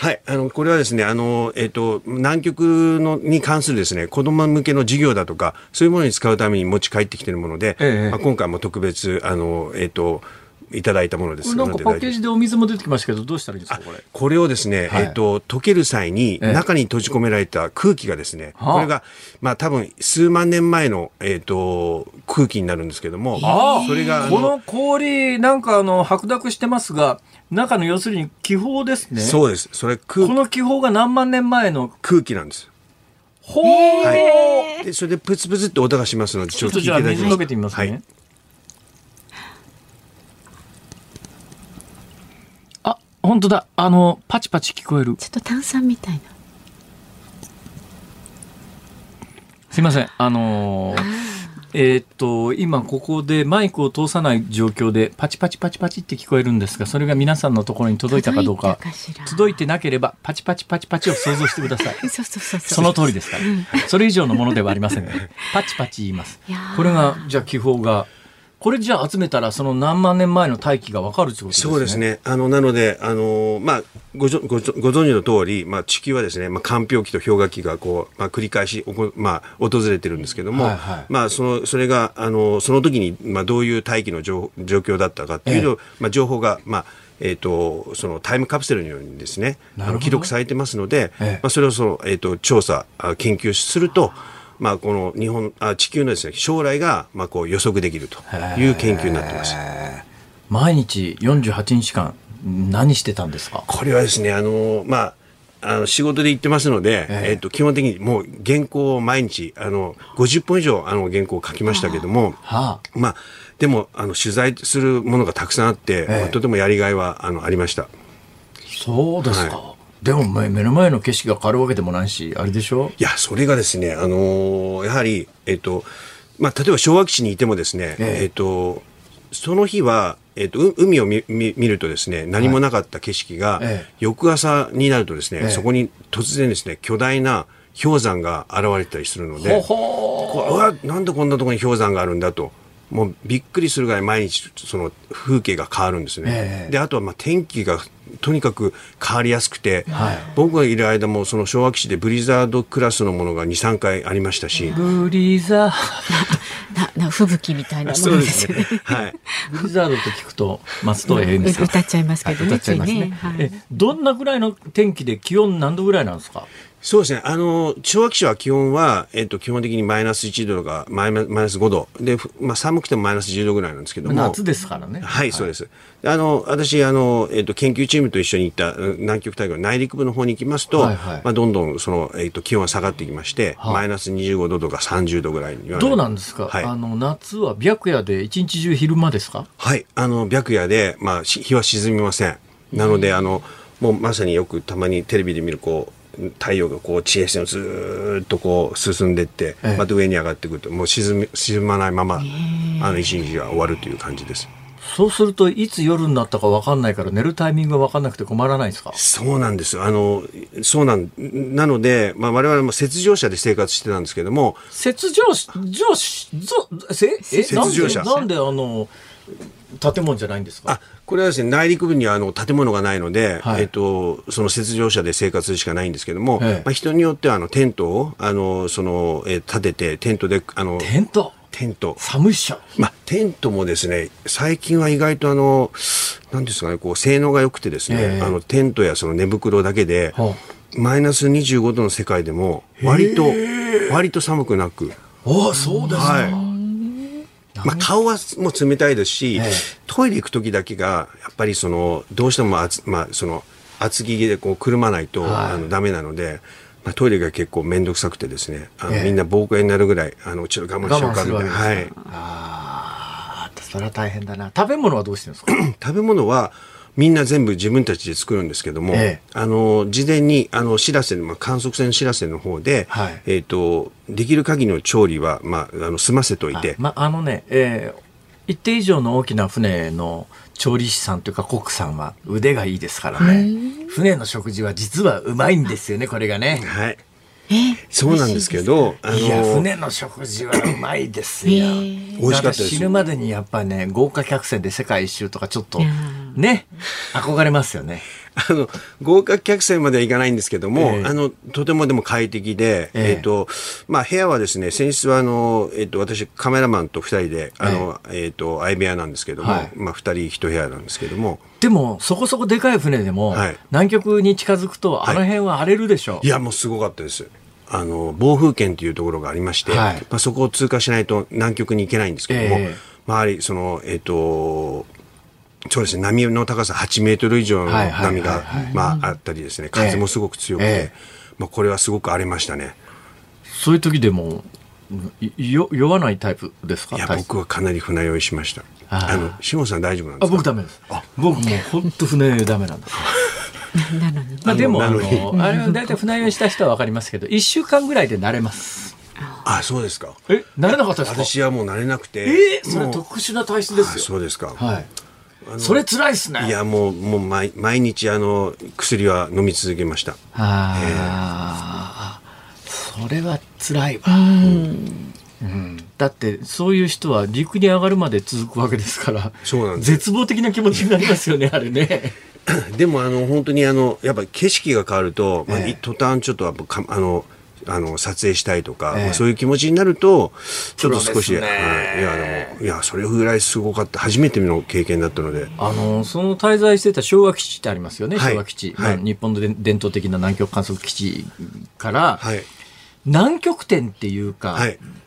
はい、これはですね、南極に関するですね、子供向けの授業だとか、そういうものに使うために持ち帰ってきているもので、今回も特別、いただいたものです。なんかパッケージでお水も出てきましたけど、どうしたらいいんですかこれ？これをですね、溶ける際に、中に閉じ込められた空気がですね、これが、多分、数万年前の、空気になるんですけども、それが、この氷、なんか、白濁してますが、中の要するに気泡ですね。そうです。それこの気泡が何万年前の空気なんです。ほー。はい。で、それでプツプツって音がしますので、ちょっと聞いていただきます。ちょっとじゃあ水かけてみますね。はい。本当だ。パチパチ聞こえる。ちょっと炭酸みたいな。すいません。今ここでマイクを通さない状況でパチパチパチパチって聞こえるんですが、それが皆さんのところに届いたかどうか、届いてなければパチパチパチパチを想像してください。その通りですから、それ以上のものではありませんね。パチパチ言います。これがじゃあ気泡が、これじゃあ集めたらその何万年前の大気が分かるってことですね。そうですね。なのでご存知の通り、地球はですね、間氷期と氷河期がこう繰り返し訪れてるんですけども、それがその時にどういう大気の状況だったかっていうのを、情報がそのタイムカプセルのようにですね、記録されてますので、それを調査研究すると。この地球のですね、将来がこう予測できるという研究になってます。毎日48日間何してたんですか？これはですね、仕事で行ってますので、基本的にもう原稿を毎日50本以上原稿を書きましたけども、でも取材するものがたくさんあって、とてもやりがいはありました。そうですか。でも目の前の景色が変わるわけでもないし、あれでしょ。いや、それがですね、やはり、まあ、例えば昭和基地にいてもですね、その日は、海を 見るとですね、何もなかった景色が、翌朝になるとですね、そこに突然ですね、巨大な氷山が現れたりするので、なんでこんなところに氷山があるんだと。もうびっくりするぐらい毎日その風景が変わるんですね、であとはまあ天気がとにかく変わりやすくて、僕がいる間もその昭和基地でブリザードクラスのものが 2,3 回ありましたし、ブリザードな吹雪みたいなものですよ ね、 はい、ブリザードと聞くと松任谷由実さん歌っちゃいますけど ね、 歌っちゃいますね、はい、どんなぐらいの天気で気温何度ぐらいなんですか。そうですね。昭和基地は気温は、基本的にマイナス1度がマイナス5度。で、まあ、寒くてもマイナス10度ぐらいなんですけども。夏ですからね。はい、はい、そうです。私、研究チームと一緒に行った南極大陸の内陸部の方に行きますと、まあ、どんどんその、気温は下がってきまして、マイナス25度とか30度ぐらいには、ね。どうなんですか、はい、夏は白夜で一日中昼間ですか。はい、白夜で、まあ、日は沈みません。なので、もうまさによくたまにテレビで見る、こう、太陽がこう地平線をずっとこう進んでいって、また上に上がってくると、もう沈まないまま一日が終わるという感じです。そうするといつ夜になったか分かんないから、寝るタイミングが分かんなくて困らないですか。そうなんです。なので、まあ、我々も雪上車で生活してたんですけども、雪上車なんで建物じゃないんですか。これはですね、内陸部には建物がないので、その雪上車で生活するしかないんですけども、まあ、人によってはテントを立てて、テントでテント寒いっしょ。まあ、テントもですね、最近は意外となんですかね、こう性能が良くてですね、テントやその寝袋だけで、マイナス25度の世界でも割と寒くなく。ああ、そうですか。まあ、顔はもう冷たいですし、トイレ行く時だけがやっぱりどうしても厚着でこうくるまないとダメなので、まあ、トイレが結構面倒くさくてですね、みんな膀胱炎になるぐらいちょっと我慢しようかみたいな。はい、それは大変だな。食べ物はどうしてるんですか。食べ物はみんな全部自分たちで作るんですけども、事前にしらせの、まあ、観測船しらせの方で、できる限りの調理は、まあ、済ませといて、一定以上の大きな船の調理師さんというかコックさんは腕がいいですからね、船の食事は実はうまいんですよね、これがね。はい、そうなんですけど、いや、船の食事はうまいですよ。美味しかったです。死ぬまでにやっぱりね、豪華客船で世界一周とかちょっとね、憧れますよね。豪華客船まではいかないんですけども、とてもでも快適で、まあ、部屋はですね、先日は私カメラマンと2人で相部屋なんですけども、まあ、2人1部屋なんですけども。でもそこそこでかい船でも、南極に近づくと、あの辺は荒れるでしょう。いや、もうすごかったです。暴風圏というところがありまして、まあ、そこを通過しないと南極に行けないんですけども、周りそうですね、波の高さ8メートル以上の波があったりですね、風もすごく強くて、まあ、これはすごく荒れましたね。そういう時でも酔わないタイプですか。いや、僕はかなり船酔いしました。志保さん大丈夫なんですか。僕ダメです。僕もう本当船ダメなんですまあ、でもあれは大体船酔いした人は分かりますけど、1週間ぐらいで慣れます。あ、そうですか。慣れなかったですか。私はもう慣れなくて、それは特殊な体質ですよ。そうですか。はい、それ辛いですね。いや、もう 毎日薬は飲み続けました。それは辛いわ。だってそういう人は陸に上がるまで続くわけですから。そうなんです。絶望的な気持ちになりますよねあれねでも本当にやっぱり景色が変わると、まあ、途端ちょっとやっぱ撮影したいとか、そういう気持ちになるとちょっと少し、いやそれぐらいすごかった、初めての経験だったので。その滞在してた昭和基地ってありますよね。昭和基地、日本の伝統的な南極観測基地から、南極点っていうか、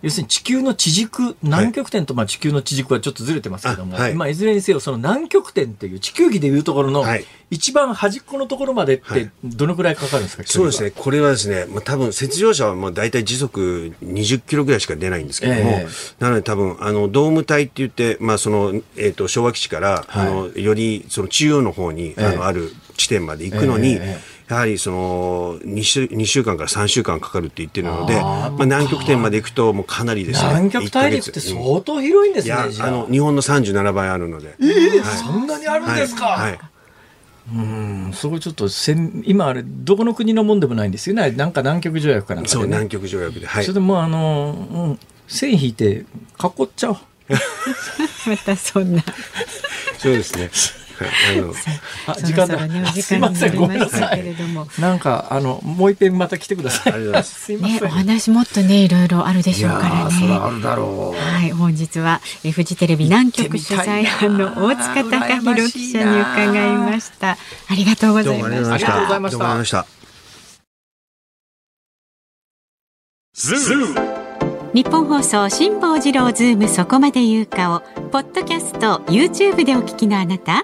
要するに地球の地軸、南極点と、まあ、地球の地軸はちょっとずれてますけども、まあ、いずれにせよその南極点っていう地球儀でいうところの、一番端っこのところまでってどのくらいかかるんですか。そうですね、これはですね、まあ、多分雪上車はまあ大体時速20キロぐらいしか出ないんですけども、なので多分ドーム帯って言って、まあその昭和基地からよりその中央の方にある地点まで行くのに、やはりその 2週間から3週間かかるって言ってるので、まあ、南極点まで行くともうかなりですね。南極大陸って相当広いんですね。いや日本の37倍あるので、はい、そんなにあるんですか。はいはい、そこちょっと今あれどこの国のもんでもないんですよね。なんか南極条約かなんかで、ね、そう南極条約で、はい、それでもう線引いて囲っちゃおう。またそんなそうですね。時間だ。すいませんごめんなさい。なんかもう一遍また来てください。すいませんね、お話もっとねいろいろあるでしょうからね。いやそれあるだろう。はい、本日はフジテレビ南極取材班の大塚貴博記者に伺いました。ありがとうございました。ありがとうございました。どうもありがとうございました。ズーム日本放送辛坊治郎ズームそこまで言うかをポッドキャスト YouTube でお聞きのあなた、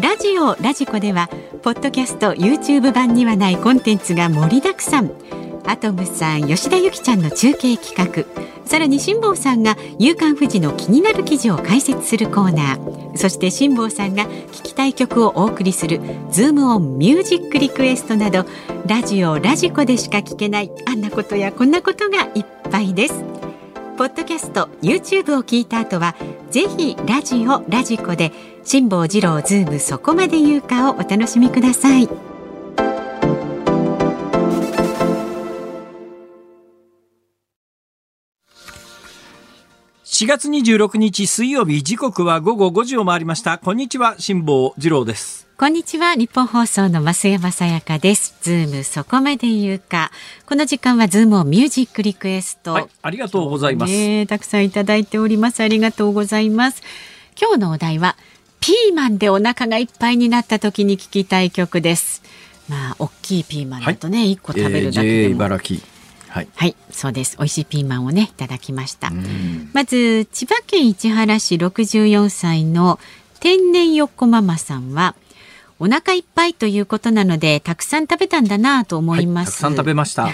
ラジオラジコではポッドキャスト YouTube 版にはないコンテンツが盛りだくさん。アトムさん、吉田ゆきちゃんの中継企画、さらに辛坊さんが夕刊フジの気になる記事を解説するコーナー、そして辛坊さんが聞きたい曲をお送りするズームオンミュージックリクエストなど、ラジオラジコでしか聞けないあんなことやこんなことがいっぱいです。ポッドキャスト YouTube を聞いた後はぜひラジオラジコで辛坊治郎ズームそこまで言うかをお楽しみください。4月26日水曜日、時刻は午後5時を回りました。こんにちは、辛坊治郎です。こんにちは、日本放送の増山さやかです。ズームそこまで言うか、この時間はズームをミュージックリクエスト、はい、ありがとうございます、たくさんいただいております。ありがとうございます。今日のお題はピーマンでお腹がいっぱいになった時に聞きたい曲です。まあ大きいピーマンだとね、はい、1個食べるだけでも、茨城、はい、はい、そうです。美味しいピーマンをねいただきました。まず千葉県市原市64歳の天然よっこママさんは、お腹いっぱいということなのでたくさん食べたんだなと思います、はい、たくさん食べました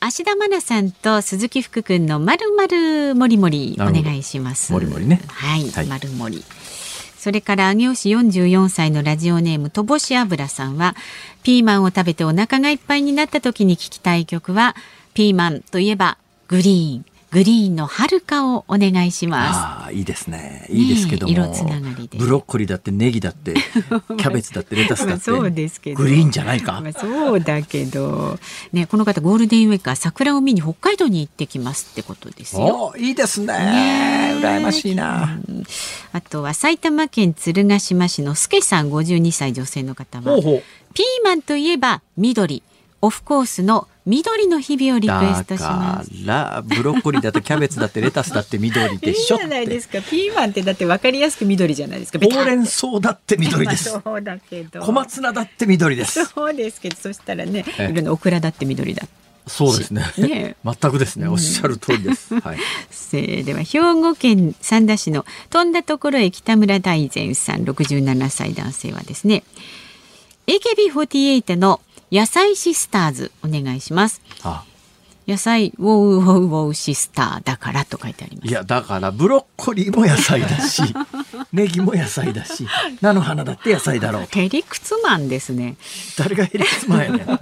芦田愛菜さんと鈴木福君のまるまるもりもりお願いします。もりもりね、はい、はい、まるもり。それから上尾市44歳のラジオネームとぼしあぶらさんは、ピーマンを食べてお腹がいっぱいになった時に聞きたい曲はピーマンといえばグリーン、グリーンの遥かをお願いします。ああいいですね。いいですけども、色つながりでブロッコリーだってネギだってキャベツだってレタスだってそうですけど、グリーンじゃないか、まあ、そうだけど、ね、この方ゴールデンウィークは桜を見に北海道に行ってきますってことですよ。おいいですね、羨ましいな、うん、あとは埼玉県鶴ヶ島市のすけさん52歳女性の方は、ピーマンといえば緑、オフコースの緑の日々をリクエストします。だからブロッコリーだとキャベツだってレタスだって緑でしょっていいじゃないですか。ピーマンってだって分かりやすく緑じゃないですか。ほうれん草だって緑です、まあ、そうだけど小松菜だって緑です。そうですけど、そしたらね、いろんなオクラだって緑だ。そうですね、全くですね、おっしゃる通りです、はい、では兵庫県三田市の飛んだところへ北村大善さん67歳男性はですね、 AKB48 の野菜シスターズお願いします。あ、野菜ウォウウォウウォウシスターだからと書いてあります。いやだからブロッコリーも野菜だしネギも野菜だし菜の花だって野菜だろう。ヘリクツマンですね。誰がヘリクツマンやねん神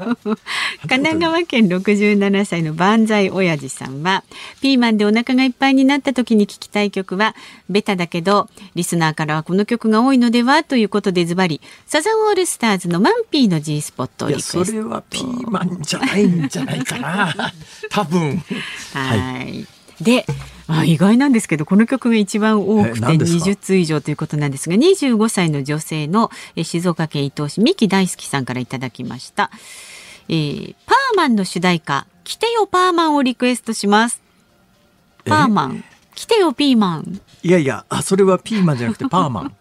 奈川県67歳の万歳親父さんは、ピーマンでお腹がいっぱいになった時に聞きたい曲はベタだけどリスナーからはこの曲が多いのではということで、ズバリサザンオールスターズのマンピーの G スポットをリクエスト。いやそれはピーマンじゃないんじゃないかな多分。はい。で、意外なんですけどこの曲が一番多くて20通以上ということなんですが、25歳の女性の静岡県伊東市三木大好きさんからいただきました、パーマンの主題歌来てよパーマンをリクエストします。パーマン来てよピーマン。いやいや、あ、それはピーマンじゃなくてパーマン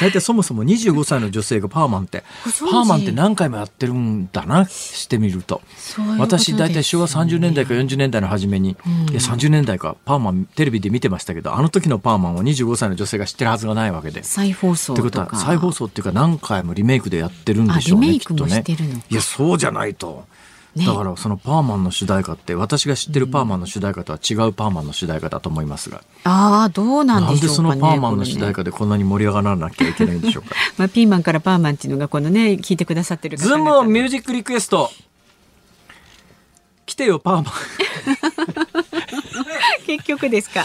大体そもそも25歳の女性がパーマンって何回もやってるんだな、してみると。そういうことですね。私大体昭和30年代か40年代の初めに、いや30年代かパーマンテレビで見てましたけど、あの時のパーマンを25歳の女性が知ってるはずがないわけで、再放送とかってことは、再放送っていうか何回もリメイクでやってるんでしょうね、きっとね。いやそうじゃないと。だからそのパーマンの主題歌って、私が知ってるパーマンの主題歌とは違うパーマンの主題歌だと思いますが、どうなんでしょうかね。なんでそのパーマンの主題歌でこんなに盛り上がらなきゃいけないんでしょうか。まあピーマンからパーマンっていうのがこのね、聞いてくださってる方々のズームミュージックリクエスト来てよパーマン。結局ですか。い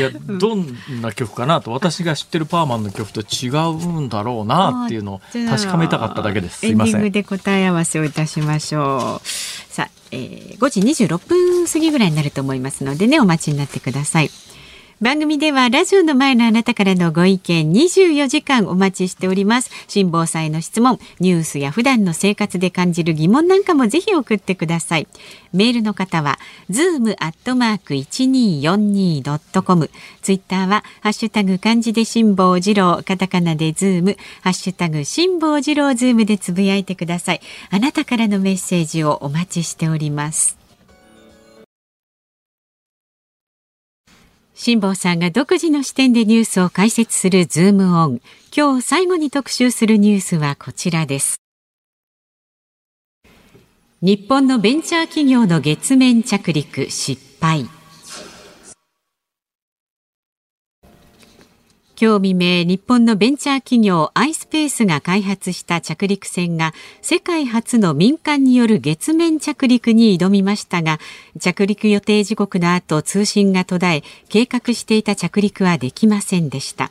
やどんな曲かなと、私が知ってるパーマンの曲と違うんだろうなっていうのを確かめたかっただけです。すいません。エンディングで答え合わせをいたしましょう。さあ、5時26分過ぎぐらいになると思いますのでね、お待ちになってください。番組ではラジオの前のあなたからのご意見24時間お待ちしております。辛坊さんへの質問、ニュースや普段の生活で感じる疑問なんかもぜひ送ってください。メールの方は zoom@1242.com、 ツイッターはハッシュタグ漢字で辛坊治郎、カタカナでズーム、ハッシュタグ辛坊治郎ズームでつぶやいてください。あなたからのメッセージをお待ちしております。辛坊さんが独自の視点でニュースを解説するズームオン。今日最後に特集するニュースはこちらです。日本のベンチャー企業の月面着陸失敗。今日未明、日本のベンチャー企業 iSpace が開発した着陸船が世界初の民間による月面着陸に挑みましたが、着陸予定時刻の後通信が途絶え、計画していた着陸はできませんでした。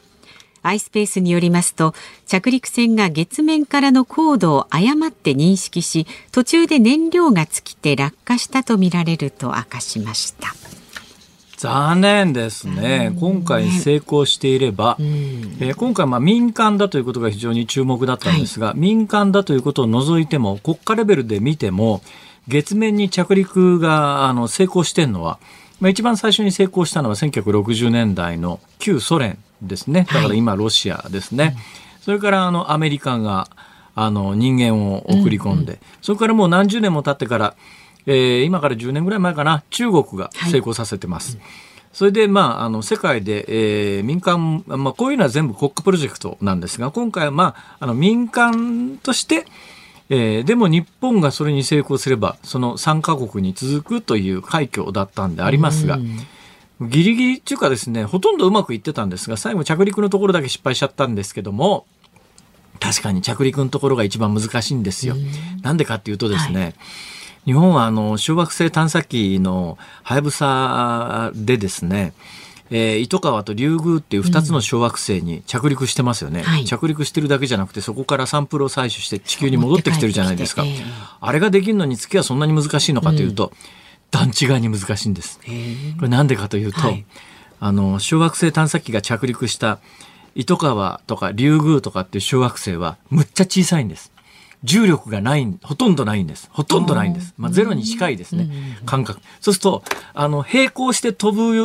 iSpace によりますと、着陸船が月面からの高度を誤って認識し、途中で燃料が尽きて落下したとみられると明かしました。残念ですね。今回成功していれば、今回民間だということが非常に注目だったんですが、民間だということを除いても国家レベルで見ても月面に着陸が成功しているのは、一番最初に成功したのは1960年代の旧ソ連ですね。だから今ロシアですね。それからアメリカが人間を送り込んで、それからもう何十年も経ってから今から10年ぐらい前かな、中国が成功させてます、はい、それで、世界で、民間、こういうのは全部国家プロジェクトなんですが、今回は、民間として、でも日本がそれに成功すればその3カ国に続くという快挙だったんでありますが、ギリギリというかですね、ほとんどうまくいってたんですが、最後着陸のところだけ失敗しちゃったんですけども、確かに着陸のところが一番難しいんですよ。なんでかっていうとですね、はい、日本は小惑星探査機のはやぶさでですね、糸川と竜宮っていう2つの小惑星に着陸してますよね、はい、着陸してるだけじゃなくてそこからサンプルを採取して地球に戻ってきてるじゃないですか、あれができるのに月はそんなに難しいのかというと、段違いに難しいんです。これなんでかというと、はい、小惑星探査機が着陸した糸川とか竜宮とかっていう小惑星はむっちゃ小さいんです。重力がない、ほとんどないんです。ゼロに近いですね、感覚。そうすると、平行して飛ぶ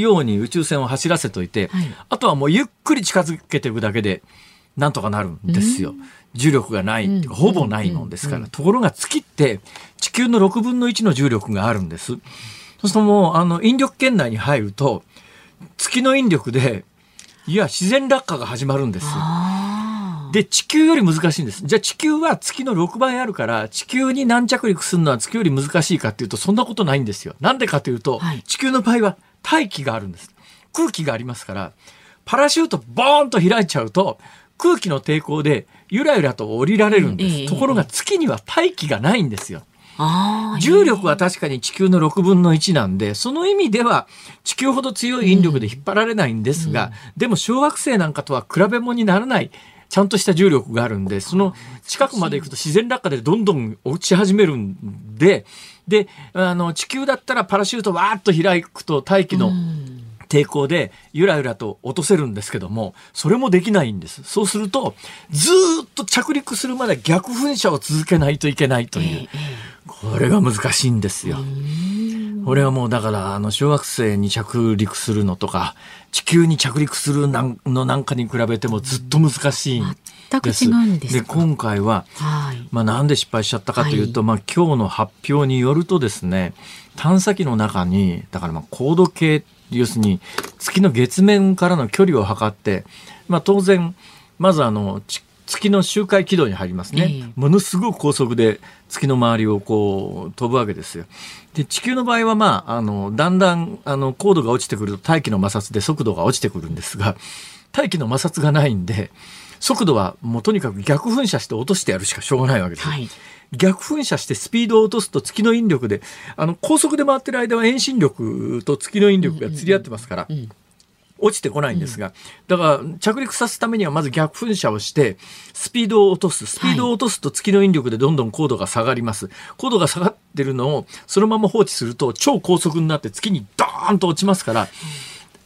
ように宇宙船を走らせといて、はい、あとはもうゆっくり近づけていくだけで、なんとかなるんですよ。重力がない、ほぼないもんですから。ところが月って、地球の6分の1の重力があるんです。そうするともう、引力圏内に入ると、月の引力で、自然落下が始まるんですよ。で、地球より難しいんです。じゃあ地球は月の6倍あるから、地球に軟着陸するのは月より難しいかっていうと、そんなことないんですよ。なんでかというと、地球の場合は大気があるんです。空気がありますから、パラシュートボーンと開いちゃうと、空気の抵抗でゆらゆらと降りられるんです。ところが月には大気がないんですよ。重力は確かに地球の6分の1なんで、その意味では地球ほど強い引力で引っ張られないんですが、でも小惑星なんかとは比べ物にならない、ちゃんとした重力があるんで、その近くまで行くと自然落下でどんどん落ち始めるんで、で、地球だったらパラシュートわーっと開くと大気の抵抗でゆらゆらと落とせるんですけども、それもできないんです。そうすると、ずーっと着陸するまで逆噴射を続けないといけないという、これが難しいんですよ。俺はもうだから小惑星に着陸するのとか地球に着陸するのなんかに比べてもずっと難しいんです。全く違うんですか。で今回は、なんで失敗しちゃったかというと、今日の発表によるとですね、探査機の中にだから高度計、要するに月の月面からの距離を測って、当然まず月の周回軌道に入りますね、ものすごく高速で月の周りをこう飛ぶわけですよ。で地球の場合は、だんだん高度が落ちてくると大気の摩擦で速度が落ちてくるんですが、大気の摩擦がないんで速度はもうとにかく逆噴射して落としてやるしかしょうがないわけです、逆噴射してスピードを落とすと月の引力で高速で回ってる間は遠心力と月の引力が釣り合ってますから、落ちてこないんですが、だから着陸させるためにはまず逆噴射をしてスピードを落とす。スピードを落とすと月の引力でどんどん高度が下がります。高度が下がってるのをそのまま放置すると超高速になって月にドーンと落ちますから、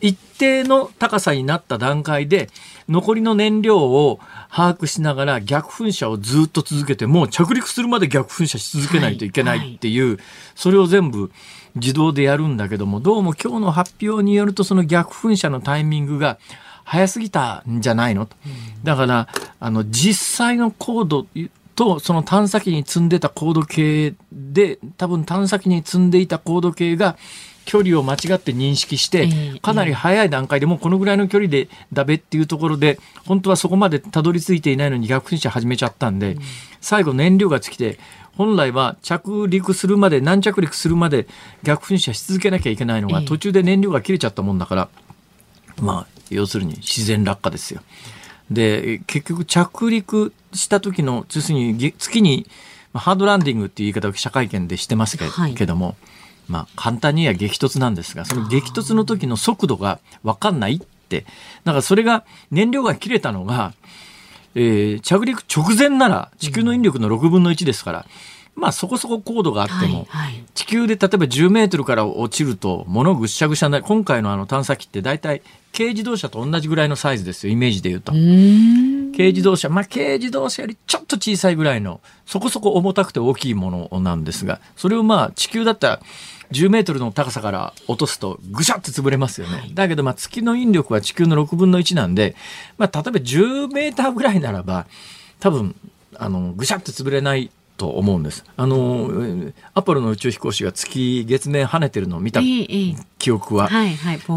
一定の高さになった段階で残りの燃料を把握しながら逆噴射をずっと続けて、もう着陸するまで逆噴射し続けないといけないっていう、それを全部自動でやるんだけども、どうも今日の発表によるとその逆噴射のタイミングが早すぎたんじゃないのと。だから実際の高度とその探査機に積んでた高度計で、多分探査機に積んでいた高度計が距離を間違って認識して、かなり早い段階でもうこのぐらいの距離でだべっていうところで、本当はそこまでたどり着いていないのに逆噴射始めちゃったんで、最後燃料が尽きて、本来は着陸するまで、軟着陸するまで逆噴射し続けなきゃいけないのが、途中で燃料が切れちゃったもんだから、要するに自然落下ですよ。で、結局着陸した時の、要するに月にハードランディングっていう言い方を記者会見でしてますけども、簡単に言えば激突なんですが、その激突の時の速度が分かんないって、だからそれが燃料が切れたのが、着陸直前なら地球の引力の6分の1ですから、そこそこ高度があっても、地球で例えば10メートルから落ちると物ぐっしゃぐしゃになる。今回の探査機って大体軽自動車と同じぐらいのサイズですよ、イメージで言うと。軽自動車、軽自動車よりちょっと小さいぐらいの、そこそこ重たくて大きいものなんですが、それを地球だったら10メートルの高さから落とすとぐしゃって潰れますよね。だけど月の引力は地球の6分の1なんで、例えば10メーターぐらいならば多分ぐしゃって潰れないと思うんです。アポロの宇宙飛行士が月面跳ねてるのを見た記憶は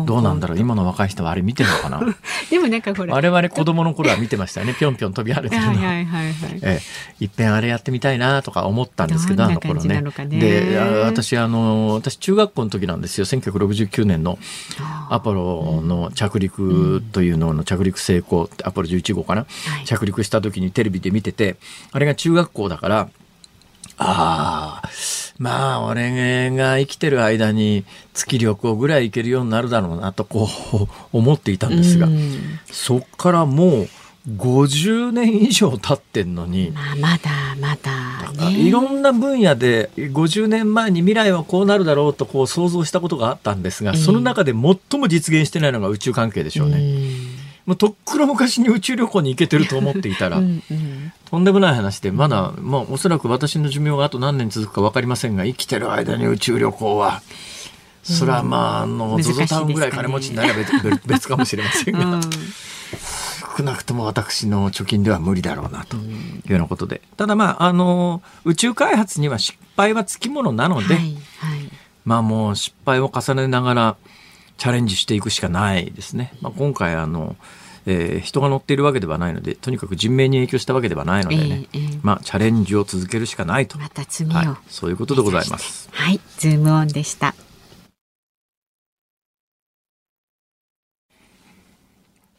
どうなんだろう。今の若い人はあれ見てるのかな。でもこれ我々子供の頃は見てましたよね。ぴょんぴょん飛び跳ねてるの。いっぺんあれやってみたいなとか思ったんですけど、あの頃ね。で、私中学校の時なんですよ。1969年のアポロの着陸というのの着陸成功、アポロ11号かな、着陸した時にテレビで見てて、あれが中学校だから。俺が生きてる間に月旅行ぐらい行けるようになるだろうなと思っていたんですが、そっからもう50年以上経ってんのに、まだ、いろんな分野で50年前に未来はこうなるだろうと想像したことがあったんですが、その中で最も実現してないのが宇宙関係でしょうね。もうとっくの昔に宇宙旅行に行けてると思っていたらとんでもない話で、まだ、おそらく私の寿命があと何年続くか分かりませんが、生きてる間に宇宙旅行はそれはZOZO タウンぐらい金持ちになれば別かもしれませんが、少なくとも私の貯金では無理だろうなというようなことで、ただ宇宙開発には失敗はつきものなので、もう失敗を重ねながらチャレンジしていくしかないですね。今回人が乗っているわけではないので、とにかく人命に影響したわけではないのでね、チャレンジを続けるしかないと、また罪を、そういうことでございます。ズームオンでした。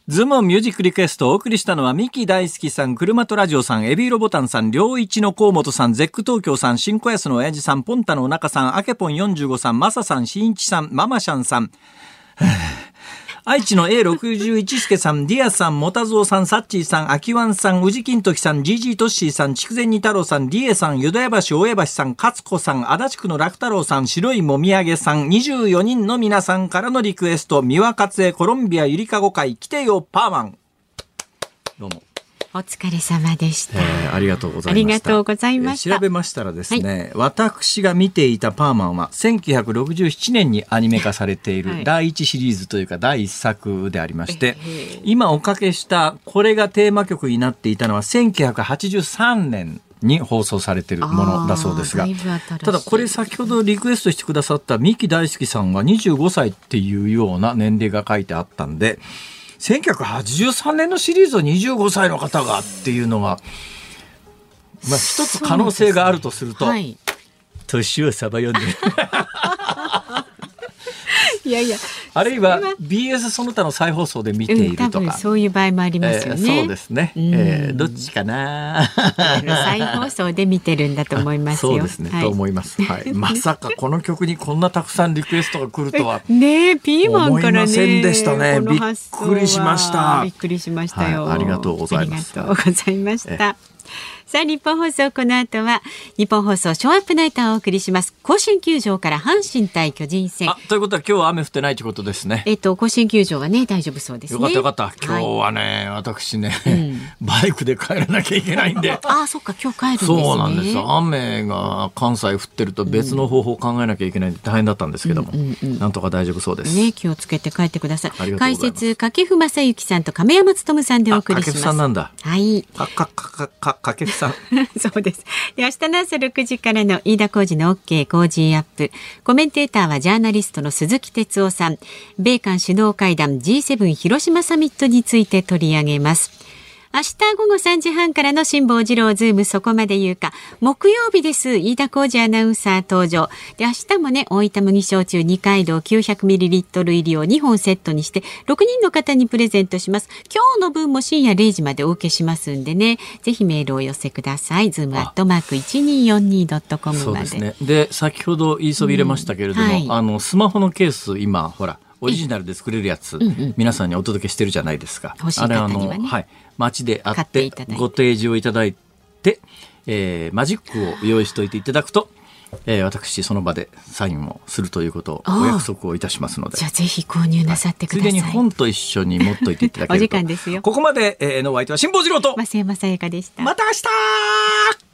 ズームオンミュージックリクエストをお送りしたのは、ミキ大好きさん、車とラジオさん、エビロボタンさん、両一の河本さん、ゼック東京さん、新小安の親父さん、ポンタのお腹さん、アケポン45さん、マサさん、新一さん、ママシャンさん、愛知の A61 助さん、ディアさん、モタゾウさん、サッチーさん、アキワンさん、ウジキントキさん、ジジトッシーさん、筑前煮太郎さん、リエさん、ユダヤ橋大江橋さん、勝子さん、足立区の楽太郎さん、白いもみあげさん、24人の皆さんからのリクエスト、三輪勝江、コロンビアゆりかご会、来てよパーマン。どうも。お疲れ様でした。ありがとうございました。調べましたらですね、はい、私が見ていたパーマンは1967年にアニメ化されている第1シリーズというか第1作でありまして、はい、今おかけしたこれがテーマ曲になっていたのは1983年に放送されているものだそうですが、ただこれ先ほどリクエストしてくださった三木大輔さんは25歳っていうような年齢が書いてあったんで、1983年のシリーズを25歳の方がっていうのが、まあ、一つ可能性があるとすると、はい、年をさば読んでるいやいや、あるいは BS その他の再放送で見ているとか、多分そういう場合もありますよね、そうですね、どっちかな再放送で見てるんだと思いますよ。そうですね、はい、と思います、はい、まさかこの曲にこんなたくさんリクエストが来るとはねえ、ピーマンからね、思いませんでしたね。びっくりしました。びっくりしましたよ、はい、ありがとうございます。ありがとうございました。さあ、日本放送、この後は日本放送ショーアップナイターをお送りします。甲子園球場から阪神対巨人戦、あ、ということは今日は雨降ってないということですね。甲子園球場はね、大丈夫そうですね。よかったよかった。今日はね、はい、私ね、うん、バイクで帰らなきゃいけないんであ、そっか、今日帰るんですね。そうなんです。雨が関西降ってると別の方法を考えなきゃいけないんで大変だったんですけども、うんうんうん、なんとか大丈夫そうです、ね、気をつけて帰ってください。解説、掛布正幸さんと亀山努さんでお送りします。あ、掛布さんなんだ。はい、掛布そうです。で、明日の朝6時からの飯田浩司の OK 工事アップ、コメンテーターはジャーナリストの鈴木哲夫さん。米韓首脳会談 G7 広島サミットについて取り上げます。明日午後3時半からの辛坊治郎ズームそこまで言うか、木曜日です。飯田浩司アナウンサー登場で、明日もね、大分麦焼酎二階堂 900ml 入りを2本セットにして6人の方にプレゼントします。今日の分も深夜0時までお受けしますんでね、ぜひメールを寄せください。ズームアットマーク 1242.com まで。そうですね。で、先ほど言いそびれましたけれども、うん、はい、スマホのケース、今ほらオリジナルで作れるやつ、うんうん、皆さんにお届けしてるじゃないですか。欲しい方にはね、はい、街で会ってご提示をいただいて、マジックを用意しておいていただくと、私その場でサインをするということをお約束をいたしますので、じゃあぜひ購入なさってください。ついでに本と一緒に持っといていただけるとお時間ですよ。ここまでのお相手は辛坊治郎と増山さやかでした。また明日。